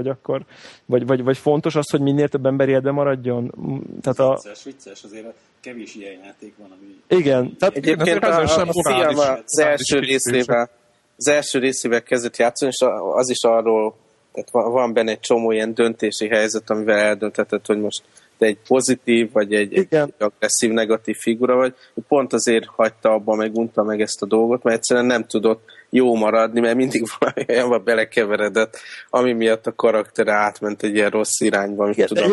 vagy fontos az, hogy minél több ember életbe maradjon. Tehát vicces, azért kevés ilyen játék van, ami... Igen, tehát egyébként az első részével kezdett játszani, és az is arról, tehát van benne egy csomó ilyen döntési helyzet, amivel eldöntheted, hogy most te egy pozitív, vagy egy agresszív, negatív figura vagy, pont azért hagyta abba, meg unta meg ezt a dolgot, mert egyszerűen nem tudott jó maradni, mert mindig valami olyanba belekeveredett, ami miatt a karakter átment egy ilyen rossz irányba, amit tudom.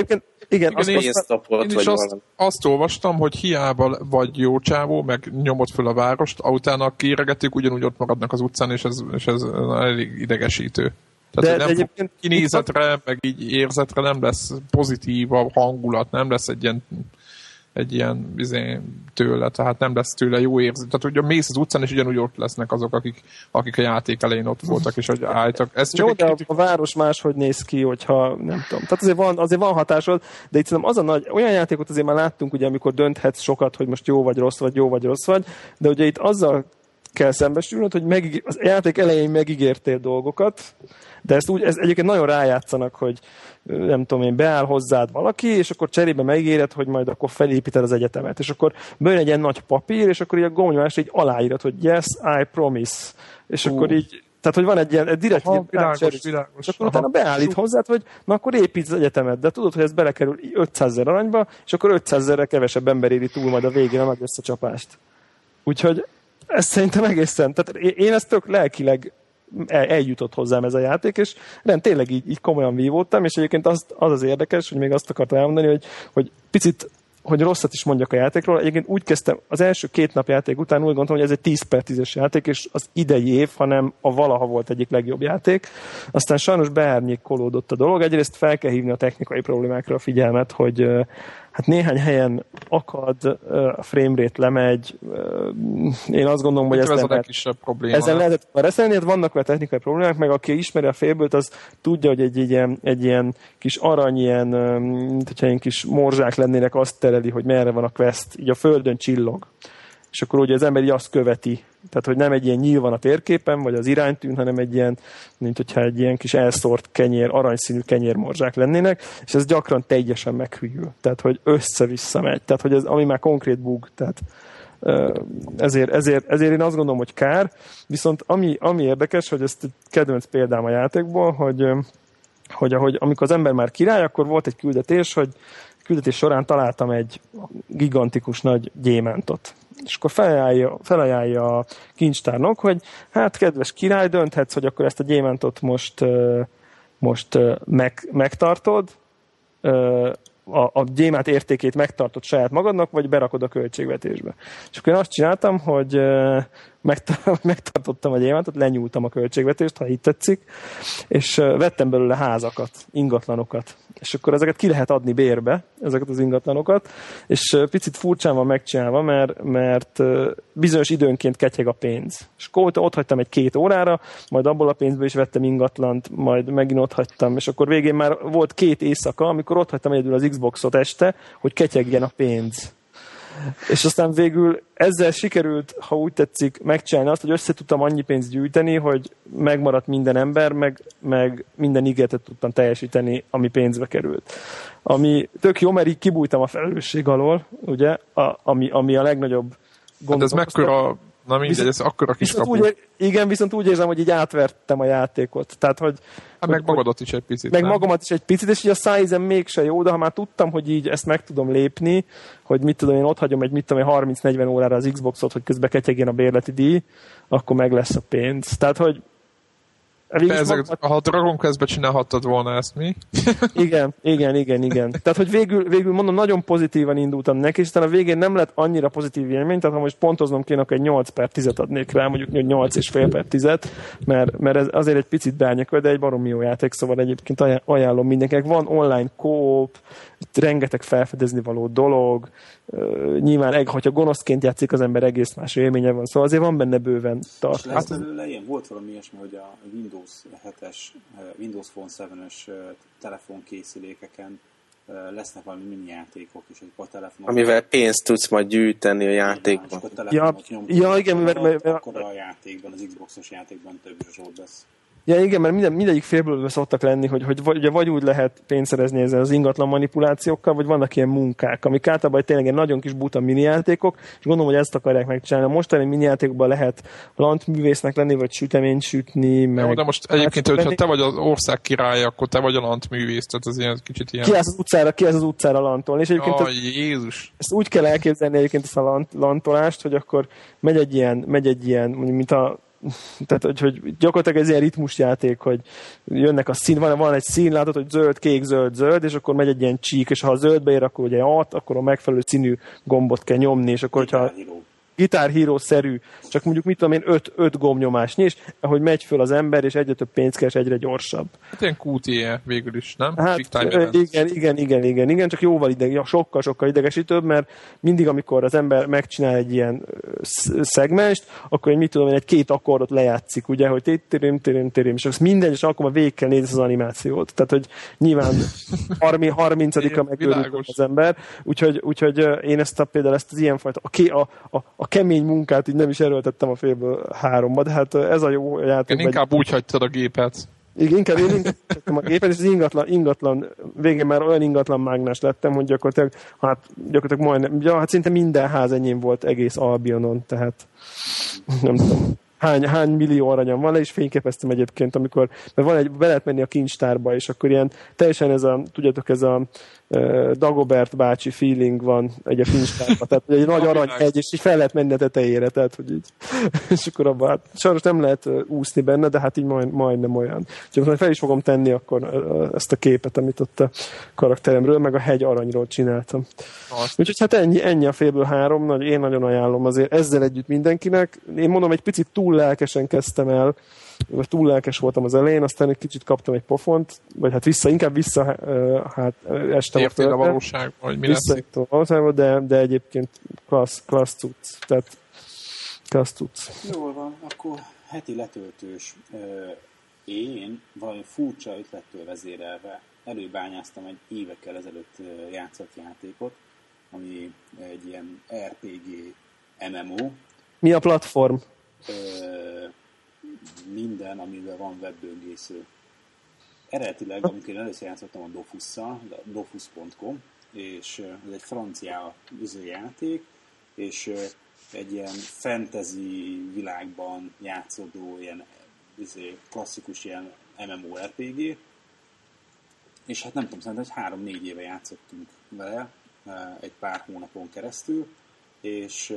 Azt olvastam, hogy hiába vagy jó csávó, meg nyomod föl a várost, utána kiregetik, ugyanúgy ott maradnak az utcán, és ez elég idegesítő. Tehát de egyébként kinézetre, meg így érzetre nem lesz pozitív a hangulat, nem lesz egy ilyen tőle, tehát nem lesz tőle jó érzés. Tehát ugye mész az utcán, és ugyanúgy ott lesznek azok, akik a játék elején ott voltak, és hogy álltak. Ez csak jó, de a város máshogy néz ki, hogyha nem tudom. Tehát azért van hatásod, de itt szerintem olyan játékot azért már láttunk, ugye, amikor dönthetsz sokat, hogy most jó vagy rossz vagy, de ugye itt azzal kell szembesülnöd, hogy az játék elején megígértél dolgokat, de ez egyébként nagyon rájátszanak, hogy nem tudom én, beáll hozzád valaki, és akkor cserébe megígéred, hogy majd akkor felépíted az egyetemet, és akkor bőn egy ilyen nagy papír, és akkor így a gomnyomásra így aláírod, hogy yes, I promise, és akkor így, tehát hogy van egy ilyen direkt világos, és akkor utána beállít hozzád, hogy na akkor építs az egyetemet, de tudod, hogy ez belekerül 500 000 aranyba, és akkor 500 000-re kevesebb ember éri túl majd a végén a nagy összecsapást. Úgyhogy ez szerintem egészen. Tehát én ezt tök lelkileg eljutott hozzám ez a játék, és nem, tényleg így komolyan vívódtam, és egyébként az érdekes, hogy még azt akartam elmondani, hogy picit, hogy rosszat is mondjak a játékról. Egyébként úgy kezdtem, az első 2 nap játék után úgy gondoltam, hogy ez egy 10/10-es játék, és az idei év, hanem a valaha volt egyik legjobb játék. Aztán sajnos beárnyékolódott a dolog. Egyrészt fel kell hívni a technikai problémákra a figyelmet, hogy hát néhány helyen akad, a framerate lemegy. Én azt gondolom, hogy ez a legkisebb probléma. Ezen lehetett már eszelni, hát vannak olyan technikai problémák, meg aki ismeri a Fable-t, az tudja, hogy egy ilyen kis arany, ilyen kis morzsák lennének, azt tereli, hogy merre van a quest, így a földön csillog. És akkor ugye az ember így azt követi. Tehát, hogy nem egy ilyen nyíl van a térképen, vagy az iránytűn, hanem egy ilyen, mint hogyha egy ilyen kis elszórt kenyér, aranyszínű kenyérmorzsák lennének, és ez gyakran teljesen meghűl. Tehát, hogy össze-vissza megy. Tehát, hogy ez, ami már konkrét bug. Tehát ezért én azt gondolom, hogy kár. Viszont ami érdekes, hogy ezt kedvenc példám a játékból, hogy ahogy, amikor az ember már király, akkor volt egy küldetés, hogy küldetés során találtam egy gigantikus nagy gyémántot. És akkor felajánlja a kincstárnok, hogy hát kedves király, dönthetsz, hogy akkor ezt a gyémántot most megtartod, a gyémánt értékét megtartod saját magadnak, vagy berakod a költségvetésbe. És akkor én azt csináltam, hogy megtartottam a gyémántot, lenyúltam a költségvetést, ha így tetszik, és vettem belőle házakat, ingatlanokat. És akkor ezeket ki lehet adni bérbe, ezeket az ingatlanokat, és picit furcsán van megcsinálva, mert bizonyos időnként ketyeg a pénz. És akkor ott hagytam 1-2 órára, majd abból a pénzből is vettem ingatlant, majd megint ott hagytam, és akkor végén már volt 2 éjszaka, amikor ott hagytam egyedül az Xboxot este, hogy ketyegjen a pénz. És aztán végül ezzel sikerült, ha úgy tetszik, megcsinálni azt, hogy össze tudtam annyi pénzt gyűjteni, hogy megmaradt minden ember, meg minden ígéretet tudtam teljesíteni, ami pénzbe került. Ami tök jó, mert így kibújtam a felelősség alól, ugye, ami a legnagyobb gondot. Hát ez mekkora, na mindegy, viszont, ez akkora kis kapu. Viszont úgy érzem, hogy így átvertem a játékot. Tehát, hogy... Hát meg magadat is egy picit. Meg nem? Magamat is egy picit, és így a szájzem mégse jó, de ha már tudtam, hogy így ezt meg tudom lépni, hogy mit tudom, én ott hagyom egy 30-40 órára az Xboxot, hogy közben ketyegjen a bérleti díj, akkor meg lesz a pénz. Tehát, hogy... Ha a Dragon Quest-be csinálhattad volna ezt, mi? Igen. Tehát, hogy végül mondom, nagyon pozitívan indultam neki, és aztán a végén nem lett annyira pozitív élmény, tehát ha most pontoznom kéne, akkor egy 8/10 adnék rá, mondjuk 8,5/10, mert ez azért egy picit bárnyakör, de egy baromi jó játék, szóval egyébként ajánlom mindenkinek. Van online co-op, itt rengeteg felfedezni való dolog, nyilván, hogyha gonoszként játszik az ember, egész más élménye van, szóval azért van benne bőven tartalma. Hát belőle ilyen volt valami ilyesmi, hogy a Windows 7-es, Windows Phone 7-es telefonkészülékeken lesznek valami mini játékok is, hogy a telefonok... Amivel pénzt tudsz majd gyűjteni a játékban. Igen, mert... Akkor a játékban, az Xboxos játékban több zsolt lesz. Ja, igen, mert mindegyik félből szoktak lenni, hogy vagy úgy lehet pénzt szerezni ezzel az ingatlan manipulációkkal, vagy vannak ilyen munkák, amik általában tényleg nagyon kis buta minijátékok, és gondolom, hogy ezt akarják megcsinálni. Mostani minijátékokban lehet lantművésznek lenni, vagy süteményt sütni, meg... Jó, de most egyébként, hogyha te vagy az ország királya, akkor te vagy a lantművész, tehát az ilyen kicsit ilyen... Ki az utcára lantolni, és egyébként... Jézus! Ezt úgy kell elképzelni egyébként ezt a lantolást, hogy akkor megy egy ilyen, mondjuk, mint a... Tehát, hogy gyakorlatilag ez ilyen ritmusjáték, hogy jönnek a szín, van egy szín, látod, hogy zöld, kék, zöld, zöld, és akkor megy egy ilyen csík, és ha a zöldbe ér, akkor ugye akkor a megfelelő színű gombot kell nyomni, és akkor, hogyha gitárhíró-szerű, csak mondjuk mit tudom én, 5 gombnyomásnyi, és ahogy megy föl az ember, és egyre több pénzt keres, egyre gyorsabb. Hát ilyen QTE végül is, nem? Hát igen, csak jóval sokkal idegesítőbb, mert mindig, amikor az ember megcsinál egy ilyen szegmest, akkor mit tudom én, 1-2 akkordot lejátszik, ugye, hogy térim, és azt minden, és akkor már végig kell nézni az animációt. Tehát, hogy nyilván 30-a megőrült az ember, úgyhogy én ezt például ezt az ilyenfajta, a kemény munkát így nem is erőltettem a Fable 3-ba, de hát ez a jó játék. Én inkább úgy hagytad a gépet. Igen, inkább hagytam a gépet, és az ingatlan, végén már olyan ingatlan mágnás lettem, hogy gyakorlatilag majdnem, hát szinte minden ház enyém volt egész Albionon, tehát nem tudom. Hány millió aranyam van, le is fényképeztem egyébként, amikor, mert be lehet menni a kincstárba, és akkor ilyen teljesen ez a, tudjátok, ez a Dagobert bácsi feeling van egy a Finstárban, tehát egy nagy aranyhegy, és így fel lehet menni a tetejére, tehát hogy így, és akkor abban, hát, sajnos nem lehet úszni benne, de hát így majdnem olyan. Úgyhogy most fel is fogom tenni akkor ezt a képet, amit ott a karakteremről, meg a hegy aranyról csináltam. Azt. Úgyhogy hát ennyi a Fable 3, én nagyon ajánlom azért ezzel együtt mindenkinek. Én mondom, egy picit túl lelkesen kezdtem el, túl lelkes voltam az elején, aztán egy kicsit kaptam egy pofont, vagy hát inkább vissza hát estem a tőle. A valóság, vagy mi lesz itt? De egyébként klassz cucc. Tehát klassz cucc. Jól van, akkor heti letöltős. Én valami furcsa ötlettől vezérelve előbányáztam egy évekkel ezelőtt játszott játékot, ami egy ilyen RPG MMO. Mi a platform? Minden, amivel van webböngésző. Eredetileg, amikor én először játszottam a Dofusszal, dofus.com, és ez egy francia üzőjáték, és egy ilyen fantasy világban játszódó, ilyen klasszikus ilyen MMORPG, és hát nem tudom, szerintem egy 3-4 éve játszottunk vele, egy pár hónapon keresztül, és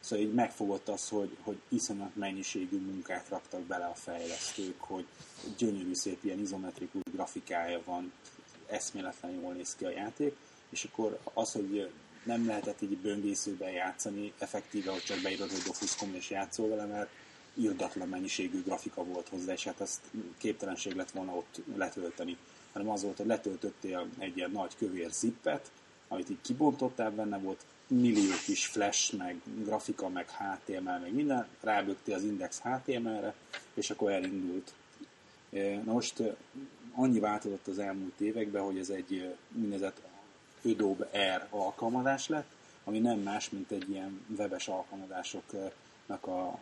szóval így megfogott az, hogy iszonyat mennyiségű munkát raktak bele a fejlesztők, hogy gyönyörű szép ilyen izometrikus grafikája van, eszméletlen jól néz ki a játék, és akkor az, hogy nem lehetett így böngészőben játszani, effektíve, hogy csak beírod, hogy Dofus.com és játszol vele, mert irdatlan mennyiségű grafika volt hozzá, és hát ezt képtelenség lett volna ott letölteni. Hanem az volt, hogy letöltöttél egy ilyen nagy kövér zippet, amit így kibontottál, benne volt millió kis flash, meg grafika, meg HTML, meg minden, ráböktél az index HTML-re, és akkor elindult. Na most annyi változott az elmúlt években, hogy ez egy mindezett Adobe Air alkalmazás lett, ami nem más, mint egy ilyen webes alkalmazásoknak a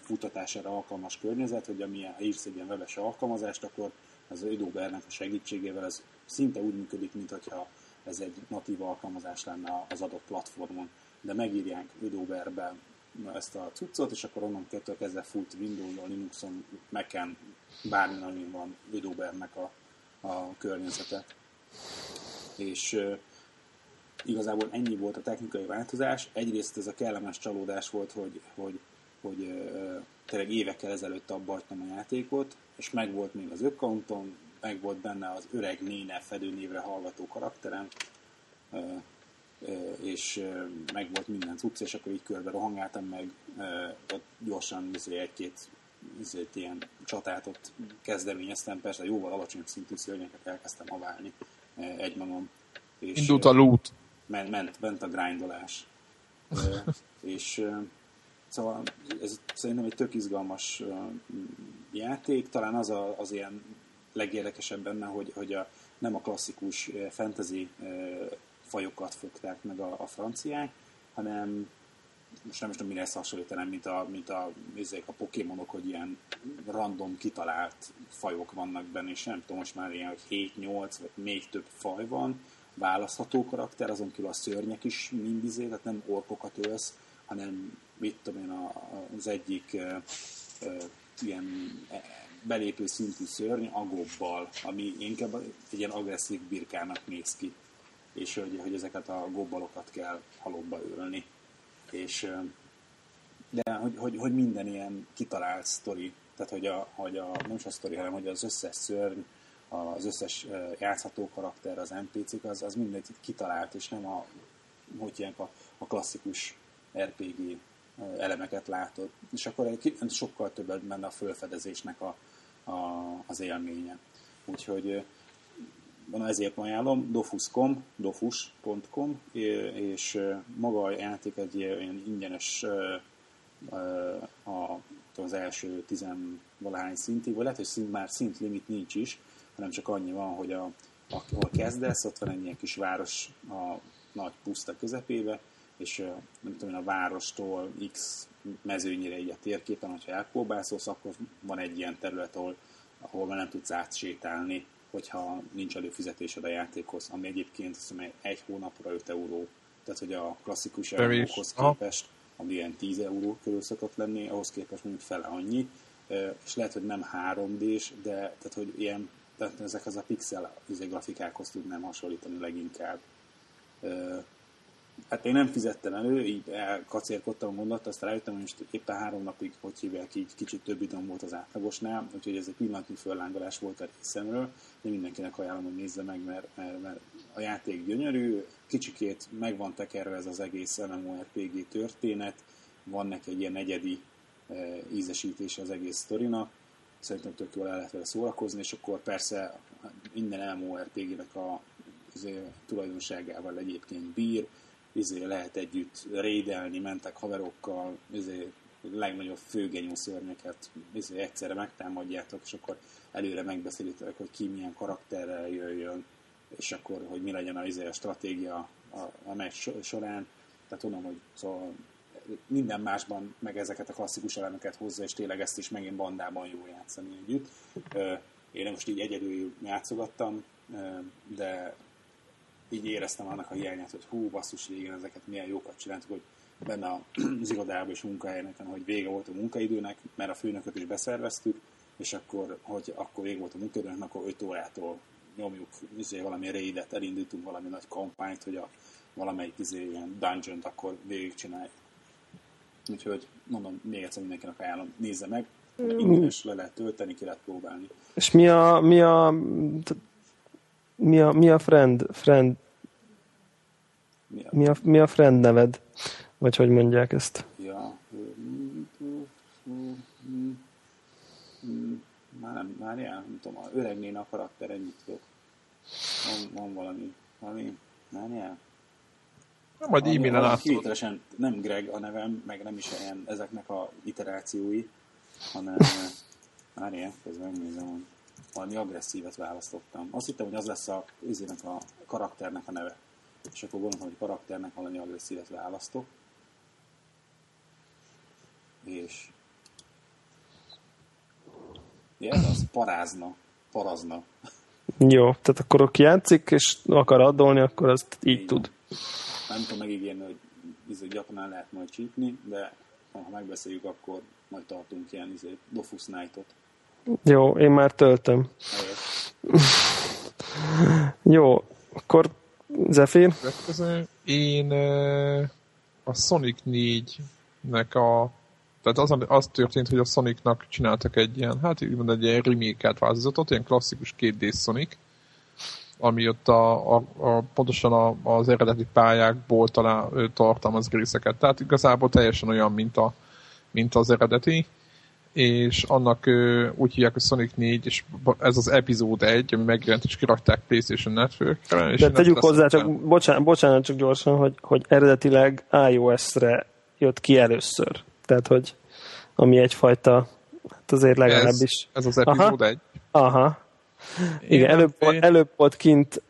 futatására alkalmas környezet, hogy ha írsz egy ilyen webes alkalmazást, akkor az Adobe Air-nek a segítségével ez szinte úgy működik, mint hogyha ez egy natív alkalmazás lenne az adott platformon, de megírják Adobe-ben ezt a cuccot, és akkor onnantól kezdve fut Windows-on, Linuxon, Mac-en, bármin, amin van Adobe-nek a környezete. És igazából ennyi volt a technikai változás. Egyrészt ez a kellemes csalódás volt, hogy tényleg évekkel ezelőtt abba hagytam a játékot, és megvolt még az accountom, meg volt benne az öreg néne fedőnévre hallgató karakterem, és meg volt minden cucc, és akkor így körbe rohangáltam, meg ott gyorsan egy-két ilyen csatát ott kezdeményeztem, persze jóval alacsonyabb szintű szörnyeket elkezdtem haválni egymagam. Indult a loot. Ment a grindolás. És szóval ez szerintem egy tök izgalmas játék, talán az ilyen legérdekesebb benne, hogy nem a klasszikus fantasy fajokat fogták meg a franciák, hanem most nem is tudom, mire ezt hasonlítanám, mint a Pokémonok, hogy ilyen random kitalált fajok vannak benne, és nem tudom, most már ilyen, hogy 7-8 vagy még több faj van, választható karakter, azon kívül a szörnyek is mindizé, tehát nem orkokat ölsz, hanem mit tudom én, az egyik ilyen belépő szintű szörny agobbal, ami inkább egy ilyen agresszív birkának néz ki, és hogy ezeket a gobbalokat kell halomba ölni. És de hogy minden ilyen kitalált sztori, tehát nem is a sztori, hanem hogy az összes szörny, az összes játszható karakter, az NPC-k, az mindegy kitalált, és nem a klasszikus RPG elemeket látod. És akkor sokkal többet menne a fölfedezésnek az élménye. Úgyhogy ezért ajánlom dofus.com, és maga a játék egy ilyen ingyenes az első 10-valahány szintig, vagy lehet, hogy már szintlimit nincs is, hanem csak annyi van, hogy ahol kezdesz, ott van egy ilyen kis város a nagy puszta közepébe, és nem tudom, a várostól X mezőnyire így a térképen, hogyha elpróbálsz, akkor van egy ilyen terület, ahol már nem tudsz átsétálni, hogyha nincs előfizetésed a játékhoz, ami egyébként azt mondom, egy hónapra 5 euró. Tehát, hogy a klasszikus eurókhoz képest, ami ilyen 10 euró körül szokott lenni, ahhoz képest mondjuk fele annyi, és lehet, hogy nem 3D-s, de tehát, hogy ilyen tehát ezek az a pixel grafikákhoz tudnám hasonlítani leginkább. Hát én nem fizettem elő, így elkacérkodtam a mondatot, aztán rájöttem, hogy most éppen 3 napig, hogy hívják, így kicsit több időm volt az átlagosnál, úgyhogy ez egy pillanatnyi föllángolás volt a részemről, de mindenkinek ajánlom, hogy nézze meg, mert a játék gyönyörű, kicsikét meg van tekerve ez az egész MMORPG történet, van neki egy ilyen egyedi ízesítése az egész sztorinak, szerintem tök jól el lehet vele szórakozni, és akkor persze minden MMORPG-nek a tulajdonságával egyébként bír, lehet együtt raidelni, mentek haverokkal, legnagyobb főgenyó szörnyeket egyszerre megtámadjátok, és akkor előre megbeszélitek, hogy ki milyen karakterrel jöjjön, és akkor, hogy mi legyen a stratégia a meccs során. Tehát tudom, hogy szóval minden másban meg ezeket a klasszikus elemeket hozza, és tényleg ezt is megint bandában jó játszani együtt. Én most így egyedül játszogattam, de így éreztem annak a hiányát, hogy hú, basszus, régen ezeket milyen jókat csináltuk, hogy benne az irodában és munkahelyeken, hogy vége volt a munkaidőnek, mert a főnököt is beszerveztük, és akkor, hogy akkor vége volt a munkaidőnek, akkor 5 órától nyomjuk valami raidet, elindítunk valami nagy kampányt, hogy a valamelyik ilyen dungeon-t akkor végigcsináljuk. Úgyhogy mondom, még egyszer mindenkinek ajánlom, nézze meg, ingyenes le lehet tölteni, ki lehet próbálni. És mi a friend? Mi a friend neved? Vagy hogy mondják ezt? Ja. Nem tudom, a öreg néni a karakter, ennyit tudok. Van valami, Mária? Nem, majd e-mailen látod. Nem Greg a nevem, meg nem is ilyen ezeknek a iterációi, hanem Mária, közben megnézem. Valami agresszívet választottam. Azt hittem, hogy az lesz a karakternek a neve. És akkor gondolom, hogy karakternek valami agresszívet választok. És... ez az parázna. Jó, tehát akkor aki játszik, és akar addolni, akkor azt így tud. Nem tudom megígérni, hogy gyakran lehet majd csípni, de ha megbeszéljük, akkor majd tartunk ilyen Dofus Night-ot. Jó, én már töltöm. Jó, akkor Zephyr? Én a Sonic 4-nek tehát az történt, hogy a Sonicnak csináltak egy ilyen, hát úgymond egy ilyen remake-át változatot, ilyen klasszikus 2D Sonic, ami ott pontosan az eredeti pályákból tartalmaz részeket. Tehát igazából teljesen olyan, mint az eredeti, és annak úgy hívják, hogy Sonic 4, és ez az epizód 1, ami megjelent, és kirakták PlayStation Networkre. De tegyük hozzá, csak bocsánat csak gyorsan, hogy eredetileg iOS-re jött ki először. Tehát, hogy ami egyfajta, hát azért legalábbis... Ez az epizód 1. Aha. Igen, előbb volt kint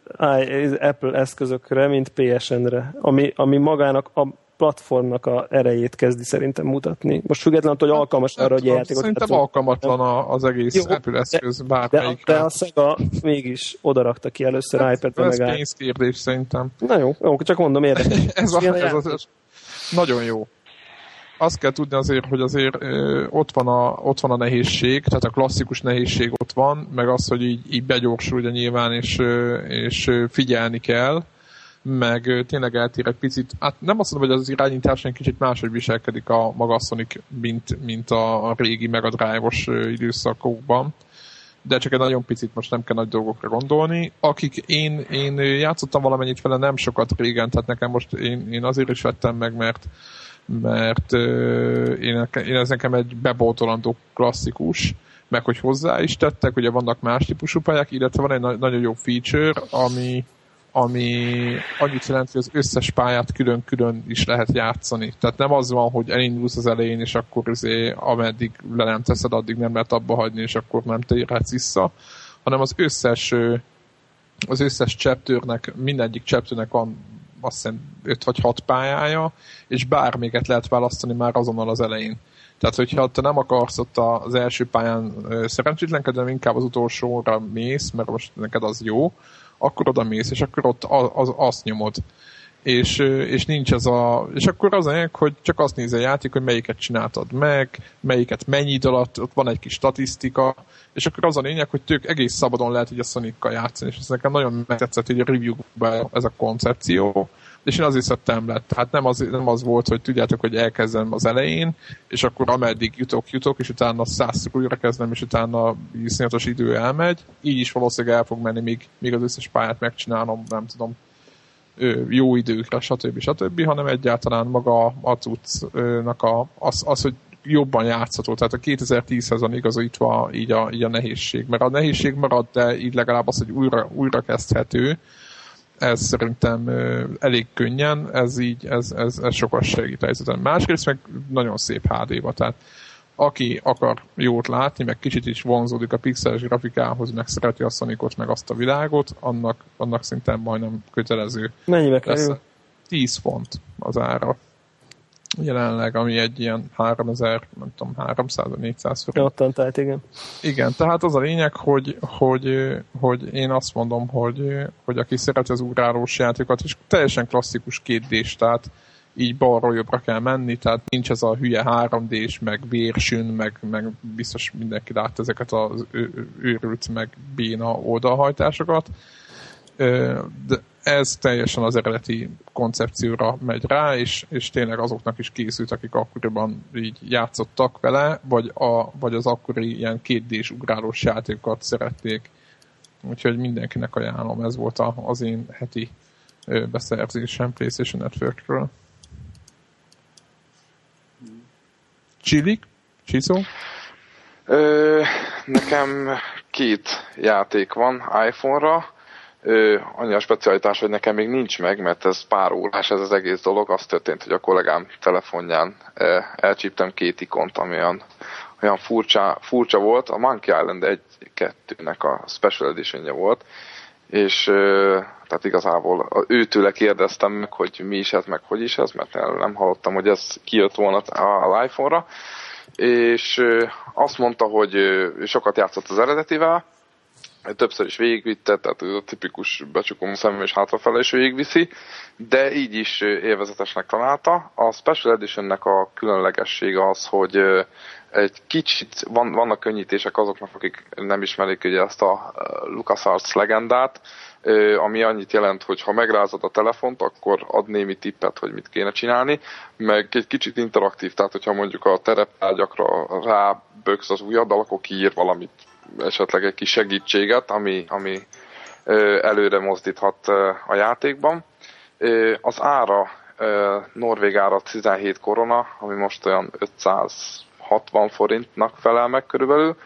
Apple eszközökre, mint PSN-re, ami magának a platformnak a erejét kezdi szerintem mutatni. Most függetlenül, hogy alkalmas arra, hogy játékot... Szerintem alkalmatlan az egész Apple eszköz bármelyik. De a Sega mégis odarakta ki először iPad-be meg. Ez pénzkérdés szerintem. Na jó, csak mondom, érdekes. ez nagyon jó. Azt kell tudni azért, hogy azért ott van a nehézség, tehát a klasszikus nehézség ott van, meg az, hogy így begyorsul ugye nyilván, és figyelni kell, meg tényleg eltér egy picit, hát nem azt mondom, hogy az irányítás egy kicsit máshogy viselkedik a maga Sonic, mint a régi Mega Drive-os időszakokban, de csak egy nagyon picit, most nem kell nagy dolgokra gondolni. Akik én játszottam valamennyit vele, nem sokat régen, tehát nekem most én azért is vettem meg, mert ez nekem egy bebótolandó klasszikus, meg hogy hozzá is tettek, ugye vannak más típusú pályák, illetve van egy nagyon jó feature, ami annyit jelenti, hogy az összes pályát külön-külön is lehet játszani. Tehát nem az van, hogy elindulsz az elején, és akkor ameddig le nem teszed, addig nem lehet abba hagyni, és akkor nem térhetsz vissza, hanem az összes chapternek, mindegyik chapternek van azt hiszem 5 vagy 6 pályája, és bármiket lehet választani már azonnal az elején. Tehát, hogyha te nem akarsz ott az első pályán szerencsétlenkedni, hanem inkább az utolsóra mész, mert most neked az jó, akkor oda mész, és akkor ott azt nyomod. és nincs ez a... És akkor az anyag, hogy csak azt nézi a játék, hogy melyiket csináltad meg, melyiket mennyi idő alatt, ott van egy kis statisztika, és akkor az a lényeg, hogy tők egész szabadon lehet ugye a Sonic-kal játszani, és ez nekem nagyon megtetszett, hogy a review-ban ez a koncepció, és én azért szedtem le. Tehát nem az volt, hogy tudjátok, hogy elkezdem az elején, és akkor ameddig jutok, és utána 100-szor újra kezdem, és utána iszonyatos idő elmegy. Így is valószínűleg el fog menni, még az összes pályát megcsinálom, nem tudom, jó időkre, stb., hanem egyáltalán maga a cuccnak az, hogy jobban játszható. Tehát a 2010-hez van igazítva így a nehézség. Mert a nehézség marad, de így legalább az, hogy újra kezdhető, ez szerintem elég könnyen, ez sokat segít a helyzeten. Másrészt meg nagyon szép HD-ba, tehát aki akar jót látni, meg kicsit is vonzódik a pixeles grafikához, meg szereti a Sonicot, meg azt a világot, annak szerintem majdnem kötelező. Mennyibe kerül? 10 font az ára. Jelenleg, ami egy ilyen 300-400 forint. Ottantált, igen. Igen, tehát az a lényeg, hogy én azt mondom, hogy aki szereti az ugrálós játékokat, és teljesen klasszikus 2D-s, tehát így balról jobbra kell menni, tehát nincs ez a hülye 3D-s, meg vérsűn, meg biztos mindenki látta ezeket az őrült, meg béna oldalhajtásokat. De ez teljesen az eredeti koncepcióra megy rá, és tényleg azoknak is készült, akik akkoriban így játszottak vele, vagy az akkori ilyen 2D-s ugrálós játékokat szerették. Úgyhogy mindenkinek ajánlom, ez volt az én heti beszerzésem PlayStation Networkről. Csillik? Csizó? Nekem 2 játék van iPhone-ra. Annyi a specialitás, hogy nekem még nincs meg, mert ez pár órás, ez az egész dolog. Az történt, hogy a kollégám telefonján elcsíptem 2 ikont, ami olyan furcsa volt. A Monkey Island 1-2-nek a special edition-je volt, és tehát igazából őtőle kérdeztem meg, hogy mi is ez, meg hogy is ez, mert nem hallottam, hogy ez kijött volna az iPhone-ra, és azt mondta, hogy sokat játszott az eredetivel, többször is végigvitte, tehát a tipikus becsukom szemem és hátrafele is végigviszi, de így is élvezetesnek találta. A Special Edition-nek a különlegessége az, hogy egy kicsit vannak könnyítések azoknak, akik nem ismerik ugye ezt a LucasArts legendát, ami annyit jelent, hogy ha megrázod a telefont, akkor ad némi tippet, hogy mit kéne csinálni, meg egy kicsit interaktív, tehát hogyha mondjuk a tereptárgyakra ráböksz az ujjaddal, akkor kiír valamit, esetleg egy kis segítséget, ami előre mozdíthat a játékban. Az ára, norvég ára 17 korona, ami most olyan 560 forintnak felel meg körülbelül,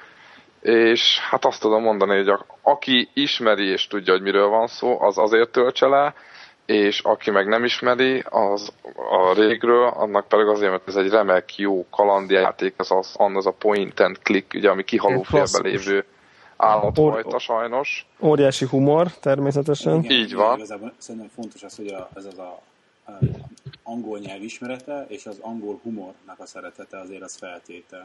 és hát azt tudom mondani, hogy aki ismeri és tudja, hogy miről van szó, az azért töltse le, és aki meg nem ismeri, az a régről, annak pedig azért, mert ez egy remek, jó kalandjáték, az a point and click, ugye, ami kihaló félbe lévő állatfajta sajnos. Óriási humor, természetesen. Igen, így van. Igazából szerintem fontos az, hogy ez az a angol nyelv ismerete, és az angol humornak a szeretete azért az feltétel.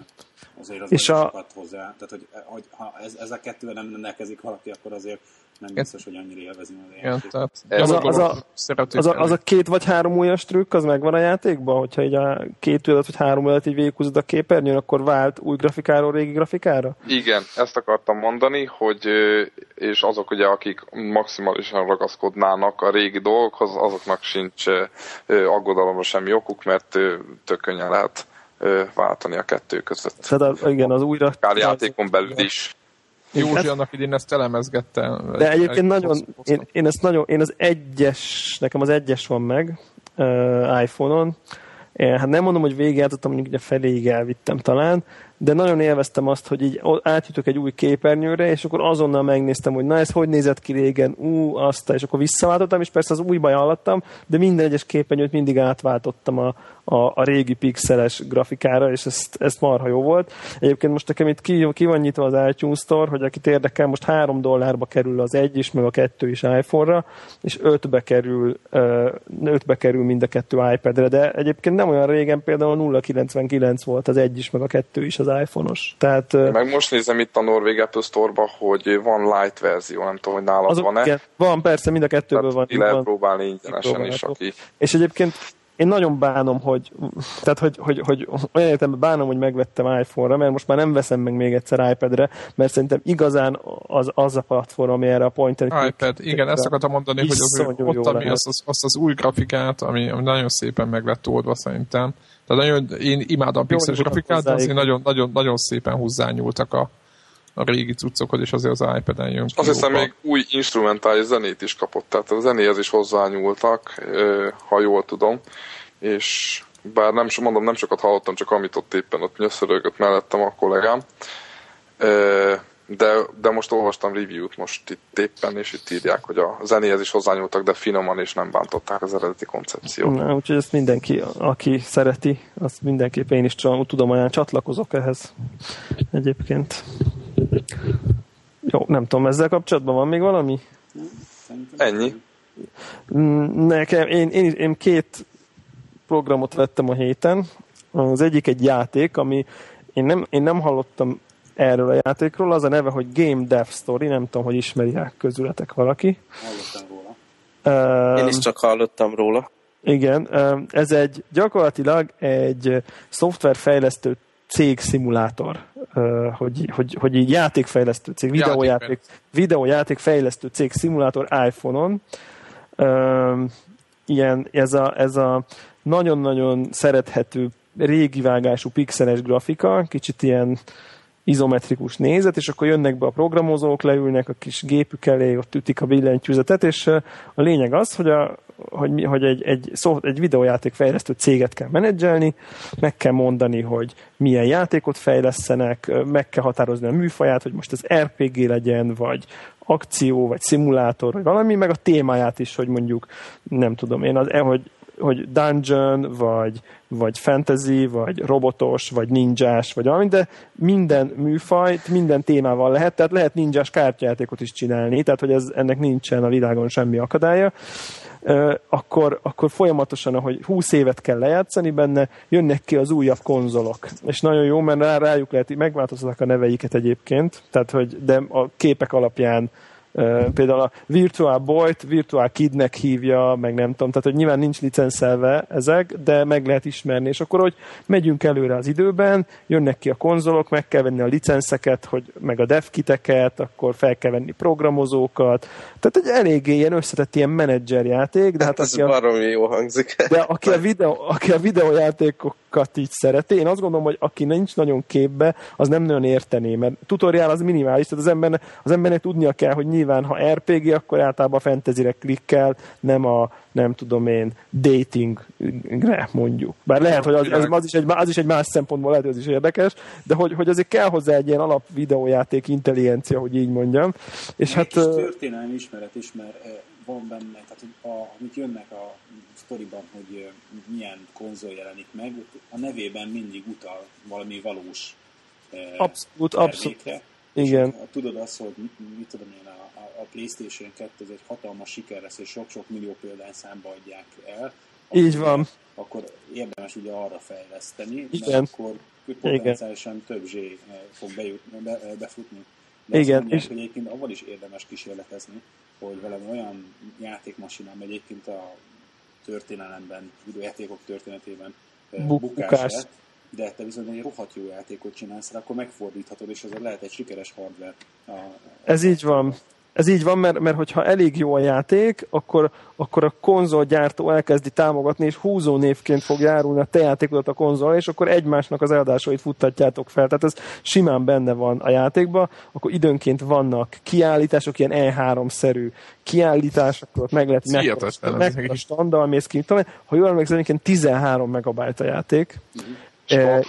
Azért az és nagyon sokat hozzá. Tehát, hogy ha ez a kettővel nem rendelkezik valaki, akkor azért nem biztos, hogy annyira élvezni az játékot. Az a 2 vagy 3 ujjas trükk, az megvan a játékban? Hogyha így a 2 ujjadat vagy 3 ujjadat így végighúzod a képernyőn, akkor vált új grafikáról régi grafikára? Igen, ezt akartam mondani, hogy és azok ugye, akik maximálisan ragaszkodnának a régi dolgokhoz, azoknak sincs aggodalomra semmi okuk, mert tök könnyen lehet váltani a 2 között. Tehát igen, az újra... Akár játékon belül is. Józsi annak idén ezt elemezgettem. De egyébként én az 1-es, nekem az 1-es van meg iPhone-on. Hát nem mondom, hogy végigjátszottam, mondjuk ugye feléig elvittem talán, de nagyon élveztem azt, hogy így átjutok egy új képernyőre, és akkor azonnal megnéztem, hogy na ez hogy nézett ki régen, és akkor visszaváltottam, és persze az újba ajánlottam, de minden egyes képernyőt mindig átváltottam a régi pixeles grafikára, és ezt marha jó volt. Egyébként most nekem itt ki van nyitva az iTunes Store, hogy akit érdekel, most $3 kerül az 1 is, meg a 2 is iPhone-ra, és 5-be kerül mind a 2 iPad-re, de egyébként nem olyan régen, például 0,99 volt az 1 is, meg a 2 is az iPhone-os. Tehát, meg most nézem itt a Norvég Apple Store-ba, hogy van light verzió, nem tudom, hogy nálad van-e. Igen. Van, persze, mind a kettőből tehát van. Ki lehet próbálni ingyenesen is, aki... És egyébként én nagyon bánom, hogy, tehát hogy olyan értelemben bánom, hogy megvettem iPhone-ra, mert most már nem veszem meg még egyszer iPad-re, mert szerintem igazán az a platform, ami erre a point-en... iPad, igen, ezt akartam mondani, hogy ott, ami azt az új grafikát, ami nagyon szépen meg lett oldva szerintem. Tehát nagyon, én imádom a pixeles grafikát, de azért nagyon szépen hozzányúltak a régi cuccokhoz, és azért az iPad-en jön ki. Azt hiszem, még új instrumentális zenét is kapott, tehát a zenéhez is hozzányúltak, ha jól tudom, és bár nem, mondom, nem sokat hallottam, csak amit ott éppen ott nyöszörögött mellettem a kollégám, de most olvastam review-t most itt éppen, és itt írják, hogy a zenéhez is hozzányúltak, de finoman és nem bántották az eredeti koncepciót. Na, úgyhogy ezt mindenki, aki szereti, azt mindenképp én is tudom, hogy csatlakozok ehhez egyébként. Jó, nem tudom, ezzel kapcsolatban van még valami? Ennyi. Nekem, én két programot vettem a héten. Az egyik egy játék, ami én nem hallottam erről a játékról. Az a neve, hogy Game Dev Story. Nem tudom, hogy ismerják közületek valaki. Hallottam róla. Én is csak hallottam róla. Igen. Ez egy gyakorlatilag egy szoftverfejlesztő cég szimulátor, hogy így játékfejlesztő cég, videójátékfejlesztő cég szimulátor iPhone-on. Ilyen, ez a nagyon-nagyon szerethető régi vágású pixeles grafika, kicsit ilyen izometrikus nézet, és akkor jönnek be a programozók, leülnek a kis gépük elé, ott ütik a billentyűzetet, és a lényeg az, hogy egy videójáték fejlesztő céget kell menedzselni, meg kell mondani, hogy milyen játékot fejlesztenek, meg kell határozni a műfaját, hogy most ez RPG legyen, vagy akció, vagy szimulátor, vagy valami, meg a témáját is, hogy mondjuk, nem tudom én, hogy dungeon, vagy fantasy, vagy robotos, vagy ninjás, vagy valami, de minden műfajt, minden témával lehet, tehát lehet ninjás kártyajátékot is csinálni, tehát hogy ennek nincsen a világon semmi akadálya. Akkor folyamatosan, ahogy 20 évet kell lejátszani benne, jönnek ki az újabb konzolok. És nagyon jó, mert rájuk lehet, megváltoztatnak a neveiket egyébként, tehát hogy, de a képek alapján például a Virtual Boy-t Virtual Kidnek hívja, meg nem tudom, tehát hogy nyilván nincs licenszelve ezek, de meg lehet ismerni, és akkor, hogy megyünk előre az időben, jönnek ki a konzolok, meg kell venni a licenszeket, hogy meg a devkiteket, akkor fel kell venni programozókat, tehát egy eléggé ilyen összetett ilyen menedzserjáték, de hát ez baromi jó hangzik. De aki a videójátékokat így szereti, én azt gondolom, hogy aki nincs nagyon képbe, az nem nagyon értené, mert tutoriál az minimális, tehát az embernek tudnia kell, hogy nyilván, ha RPG, akkor általában a fantasyre klikkel, nem a nem tudom én, datingre mondjuk. Bár lehet, hogy az is egy más szempontból lehet, az is érdekes, de hogy azért kell hozzá egy ilyen alap videójáték intelligencia, hogy így mondjam. És hát... kis történelmi ismeret is, mert van benne, tehát amit jönnek a sztoriban, hogy milyen konzol jelenik meg, a nevében mindig utal valami valós abszolút. Igen. És tudod azt, hogy mit tudom én, a PlayStation 2 ez egy hatalmas siker lesz, és sok-sok millió példány számba adják el. Így van. Akkor érdemes ugye arra fejleszteni, mert akkor potenciálisan több zsé fog befutni. De igen. Azt mondják, hogy egyébként avval is érdemes kísérletezni, hogy valami olyan játékmasinám egyébként a történelemben, videójátékok történetében bukás lett, de te viszont egy rohadt jó játékot csinálsz, akkor megfordíthatod, és azért lehet egy sikeres hardware. Ez így van, mert hogyha elég jó a játék, akkor a konzolgyártó elkezdi támogatni, és húzó névként fog járulni a te játékodat a konzolra, és akkor egymásnak az eladásait futtatjátok fel. Tehát ez simán benne van a játékban. Akkor időnként vannak kiállítások, ilyen E3-szerű kiállítások, ott meg lehet megkapni a standal, mész ki. Ha jól emlékszem, egyébként 13 megabájt a játék. Mm-hmm.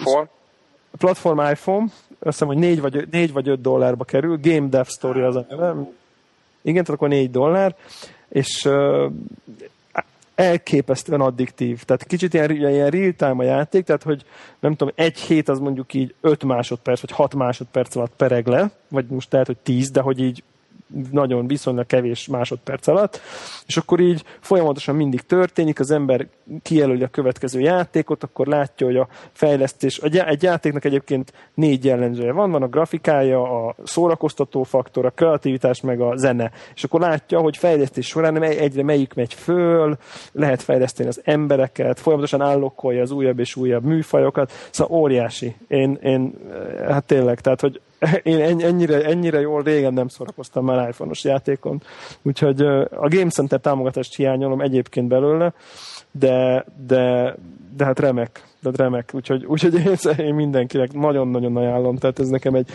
Platform iPhone, azt hiszem, hogy $4 vagy $5 dollárba kerül, Game Dev Story az a neve. Igen, tehát akkor $4, és elképesztően addiktív. Tehát kicsit ilyen real time a játék, tehát hogy nem tudom, egy hét az mondjuk így 5 másodperc, vagy 6 másodperc alatt pereg le, vagy most lehet, hogy 10, de hogy így nagyon viszonylag kevés másodperc alatt, és akkor így folyamatosan mindig történik, az ember kijelöli a következő játékot, akkor látja, hogy a fejlesztés, egy játéknak egyébként 4 jellemzője van a grafikája, a szórakoztató faktor, a kreativitás, meg a zene, és akkor látja, hogy fejlesztés során egyre melyik megy föl, lehet fejleszteni az embereket, folyamatosan állokkolja az újabb és újabb műfajokat, szóval óriási. Én hát tényleg, tehát, hogy én ennyire jól régen nem szórakoztam már iPhone-os játékon. Úgyhogy a Game Center támogatást hiányolom egyébként belőle, de hát remek. Úgyhogy én mindenkinek nagyon-nagyon ajánlom, tehát ez nekem egy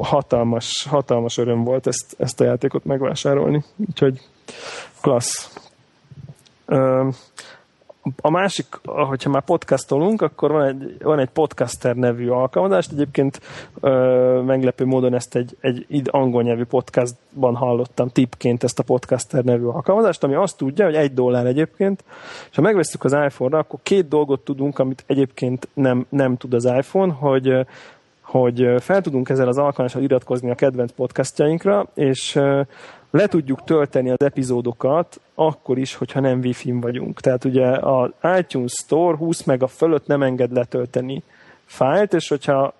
hatalmas öröm volt ezt a játékot megvásárolni. Úgyhogy klassz. A másik, hogyha már podcastolunk, akkor van egy Podcaster nevű alkalmazást. Egyébként meglepő módon ezt egy angol nyelvű podcastban hallottam tipként, ezt a Podcaster nevű alkalmazást, ami azt tudja, hogy $1 egyébként, és ha megvesszük az iPhone-ra, akkor 2 dolgot tudunk, amit egyébként nem tud az iPhone, hogy fel tudunk ezzel az alkalmazással iratkozni a kedvenc podcastjainkra, és le tudjuk tölteni az epizódokat akkor is, hogyha nem Wi-Fi-n vagyunk. Tehát ugye az iTunes Store 20 mega fölött nem enged letölteni fájlt, és hogyha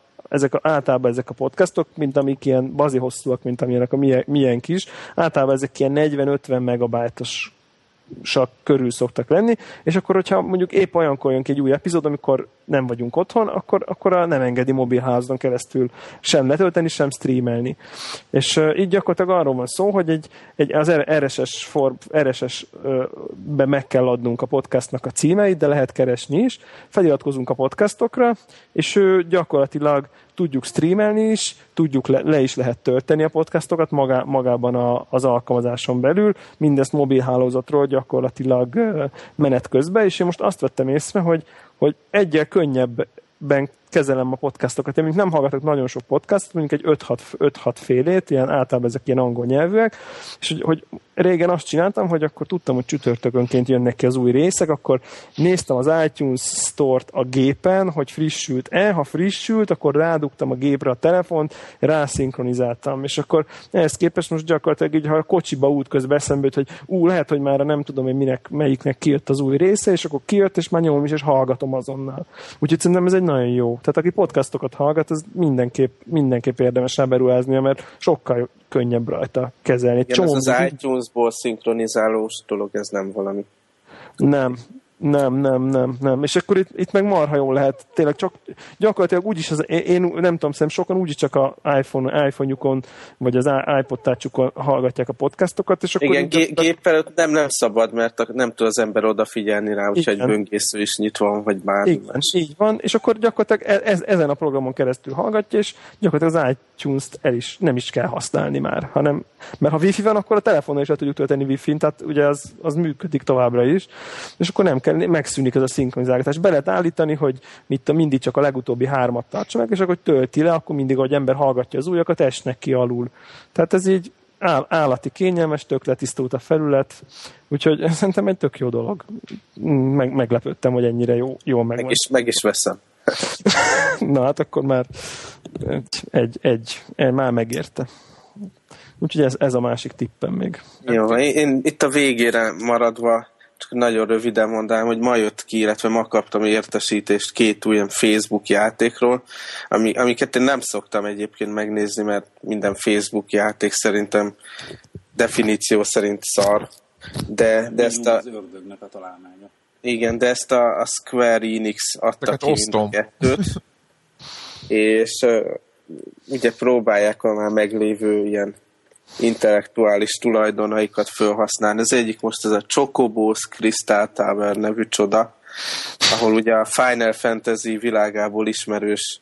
általában ezek a podcastok, mint amik ilyen bazi hosszúak, mint amilyenek a miénk is, általában ezek ilyen 40-50 megabájtosak körül szoktak lenni, és akkor, hogyha mondjuk épp olyankor jön ki egy új epizód, amikor nem vagyunk otthon, akkor nem engedi mobilházon keresztül sem letölteni, sem streamelni. És így gyakorlatilag arról van szó, hogy az RSS-be meg kell adnunk a podcastnak a címeit, de lehet keresni is. Feliratkozunk a podcastokra, és gyakorlatilag tudjuk streamelni is, tudjuk le is lehet tölteni a podcastokat magában az alkalmazáson belül, mindezt mobilhálózatról gyakorlatilag menet közben, és én most azt vettem észre, hogy egyel könnyebben kezelem a podcastokat. Én nem hallgatok nagyon sok podcastot, mondjuk egy 5-6 félét, ilyen általában ezek ilyen angol nyelvűek, és hogy régen azt csináltam, hogy akkor tudtam, hogy csütörtökönként jönnek ki az új részek, akkor néztem az iTunes Store-t a gépen, hogy frissült-e, ha frissült, akkor rádugtam a gépre a telefont, rászinkronizáltam, és akkor ehhez képest most gyakorlatilag így, ha a kocsiba útközben eszembe jut, hogy lehet, hogy már nem tudom, hogy melyiknek kijött az új része, és akkor kijött, és már nyomom is, és hallgatom azonnal. Úgyhogy szerintem ez egy nagyon jó. Tehát aki podcastokat hallgat, az mindenképp érdemes rá beruháznia, mert sokkal könnyebb rajta kezelni. Igen, ez az iTunes-ból szinkronizálós dolog, ez nem valami. Nem. És akkor itt meg marha jól lehet. Tényleg csak gyakorlatilag úgyis, én nem tudom, szerintem sokan úgyis csak az iPhone-jukon, vagy az iPod touchjukon hallgatják a podcastokat, és akkor... Igen, géppel nem szabad, mert nem tud az ember odafigyelni rá, úgyhogy egy böngésző is nyitva van, vagy bármi. Igen, így van, és akkor gyakorlatilag ezen a programon keresztül hallgatja, és gyakorlatilag az iTunes-t nem is kell használni már, hanem... Mert ha Wi-Fi van, akkor a telefonon is le tudjuk tölteni Wi-Fi-n, tehát ugye az működik továbbra is, és akkor nem kell, megszűnik ez a szinkronizálgatás. Be lehet állítani, hogy mindig csak a legutóbbi 3-at tartsa meg, és akkor tölti le, akkor mindig, ahogy ember hallgatja az újakat, esnek ki alul. Tehát ez így állati kényelmes, tök letisztult a felület, úgyhogy szerintem egy tök jó dolog. Meglepődtem, hogy ennyire jól megvan. Meg is veszem. Na hát akkor már már megérte. Úgyhogy ez a másik tippem még. Jó, én itt a végére maradva csak nagyon röviden mondanám, hogy ma jött ki, illetve ma kaptam értesítést 2 új Facebook játékról, amiket én nem szoktam egyébként megnézni, mert minden Facebook játék szerintem definíció szerint szar. De ezt az ördögnek a találmánya. Igen, de ezt a Square Enix adta ki mind 2-t. És ugye próbálják a már meglévő ilyen intellektuális tulajdonaikat felhasználni. Az egyik most ez a Chocobo's Crystal Tower nevű csoda, ahol ugye a Final Fantasy világából ismerős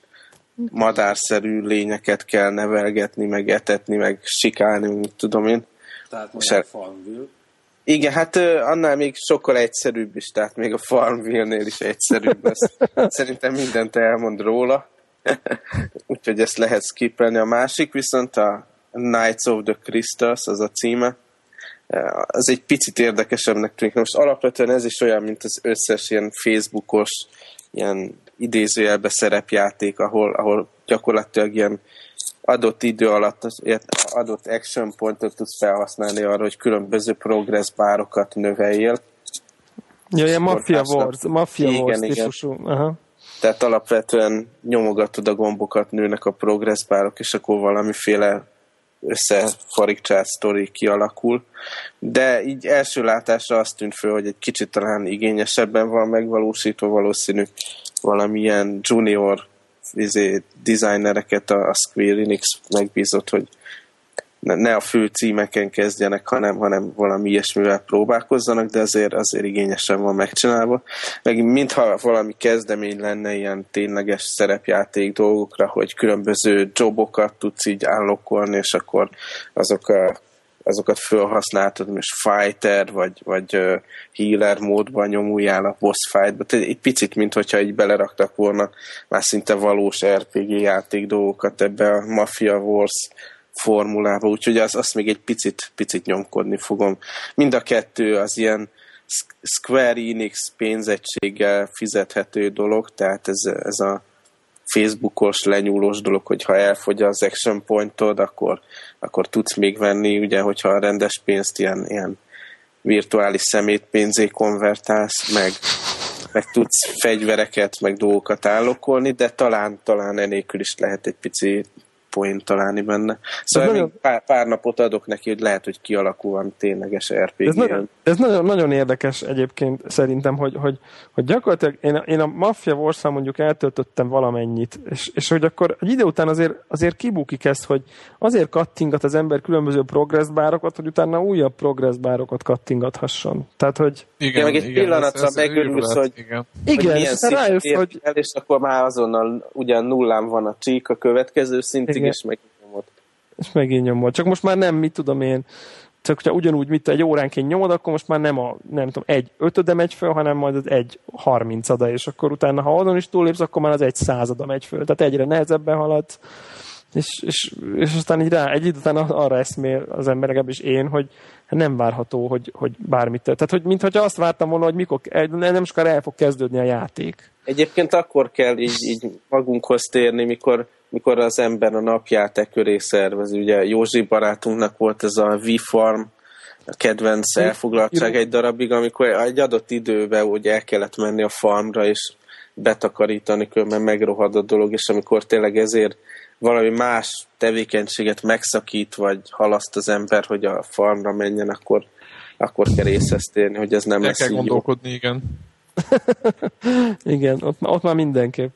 madárszerű lényeket kell nevelgetni, meg etetni, meg sikálni, úgy tudom én. Tehát mondjuk Farmville. Igen, hát annál még sokkal egyszerűbb is, tehát még a Farmville-nél is egyszerűbb lesz. Szerintem mindent elmond róla. Úgyhogy ezt lehet skipelni. A másik viszont a Knights of the Crystals, az a címe. Az egy picit érdekesebbnek tűnik. Most alapvetően ez is olyan, mint az összes ilyen Facebookos, ilyen idézőjelbe szerepjáték, ahol gyakorlatilag ilyen adott idő alatt az adott action pontot tudsz felhasználni arra, hogy különböző progress bárokat növeljél. Ja, ilyen Mafia Wars típusú. Aha. Tehát alapvetően nyomogatod a gombokat, nőnek a progress bárok, és akkor valamiféle összefarigcsált sztori kialakul. De így első látásra azt tűnt föl, hogy egy kicsit talán igényesebben van megvalósítva, valószínű valamilyen junior designereket a Square Enix megbízott, hogy ne a fő címeken kezdjenek, hanem valami ilyesmivel próbálkozzanak, de azért igényesen van megcsinálva. Meg mintha valami kezdemény lenne ilyen tényleges szerepjáték dolgokra, hogy különböző jobokat tudsz így állokkolni, és akkor azokat felhasználtad, és fighter, vagy healer módban nyomuljál a boss fightba. Tehát egy picit, mintha így beleraktak volna már szinte valós RPG játék dolgokat ebbe a Mafia Wars formulába, úgyhogy azt még egy picit nyomkodni fogom. Mind a kettő az ilyen Square Enix pénzegységgel fizethető dolog, tehát ez a Facebookos lenyúlós dolog, hogy ha elfogy az action pointod, akkor tudsz még venni, ugye, hogyha a rendes pénzt ilyen virtuális szemétpénzé konvertálsz, meg tudsz fegyvereket, meg dolgokat állokolni, de talán enélkül is lehet egy picit point találni benne. Szóval nagyon... pár napot adok neki, hogy lehet, hogy kialakulvan tényleges RPG. Ez nagyon, nagyon érdekes egyébként szerintem, hogy gyakorlatilag én a Mafia Wars-ra mondjuk eltöltöttem valamennyit, és hogy akkor egy idő után azért kibukik ezt, hogy azért kattingat az ember különböző progress bárokat, hogy utána újabb progress bárokat kattingathasson. Tehát, hogy... Igen, meg egy pillanatra megörülsz, hogy milyen szint érni el, és akkor már azonnal ugyan nullán van a csík a következő szintig, és megint nyomod. Csak most már nem, mit tudom én, csak hogyha ugyanúgy, mit egy óránként nyomod, akkor most már nem a, nem tudom, 1/5 megy föl, hanem majd az 1/30, és akkor utána, ha azon is túllépsz, akkor már az 1/100 megy föl. Tehát egyre nehezebben haladsz, és aztán így rá, egy idő után arra eszmél az ember, legalábbis én, hogy nem várható, hogy bármit. Tehát, hogy mintha azt vártam volna, hogy mikor, nem sokára el fog kezdődni a játék. Egyébként akkor kell így magunkhoz térni, mikor az ember a napját e köré szervez. Ugye Józsi barátunknak volt ez a WeFarm, a kedvenc elfoglaltság egy darabig, amikor egy adott időben úgy el kellett menni a farmra, és betakarítani, különben megrohad a dolog, és amikor tényleg ezért valami más tevékenységet megszakít, vagy halaszt az ember, hogy a farmra menjen, akkor kell észhez térni, hogy ez nem lesz így jó. El kell gondolkodni, igen. Igen, ott már mindenképp.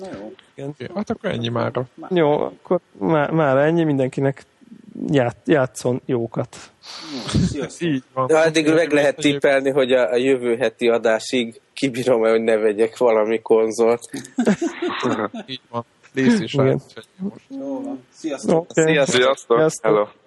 Na jó. Okay, hát akkor ennyi mára. Jó, akkor mára ennyi, mindenkinek játszon jókat. Addig meg lehet tippelni, hogy a jövő heti adásig kibírom-e, hogy ne vegyek valami konzolt. Így van. Lész is át. Jó van. Sziasztok! Sziasztok! Hello!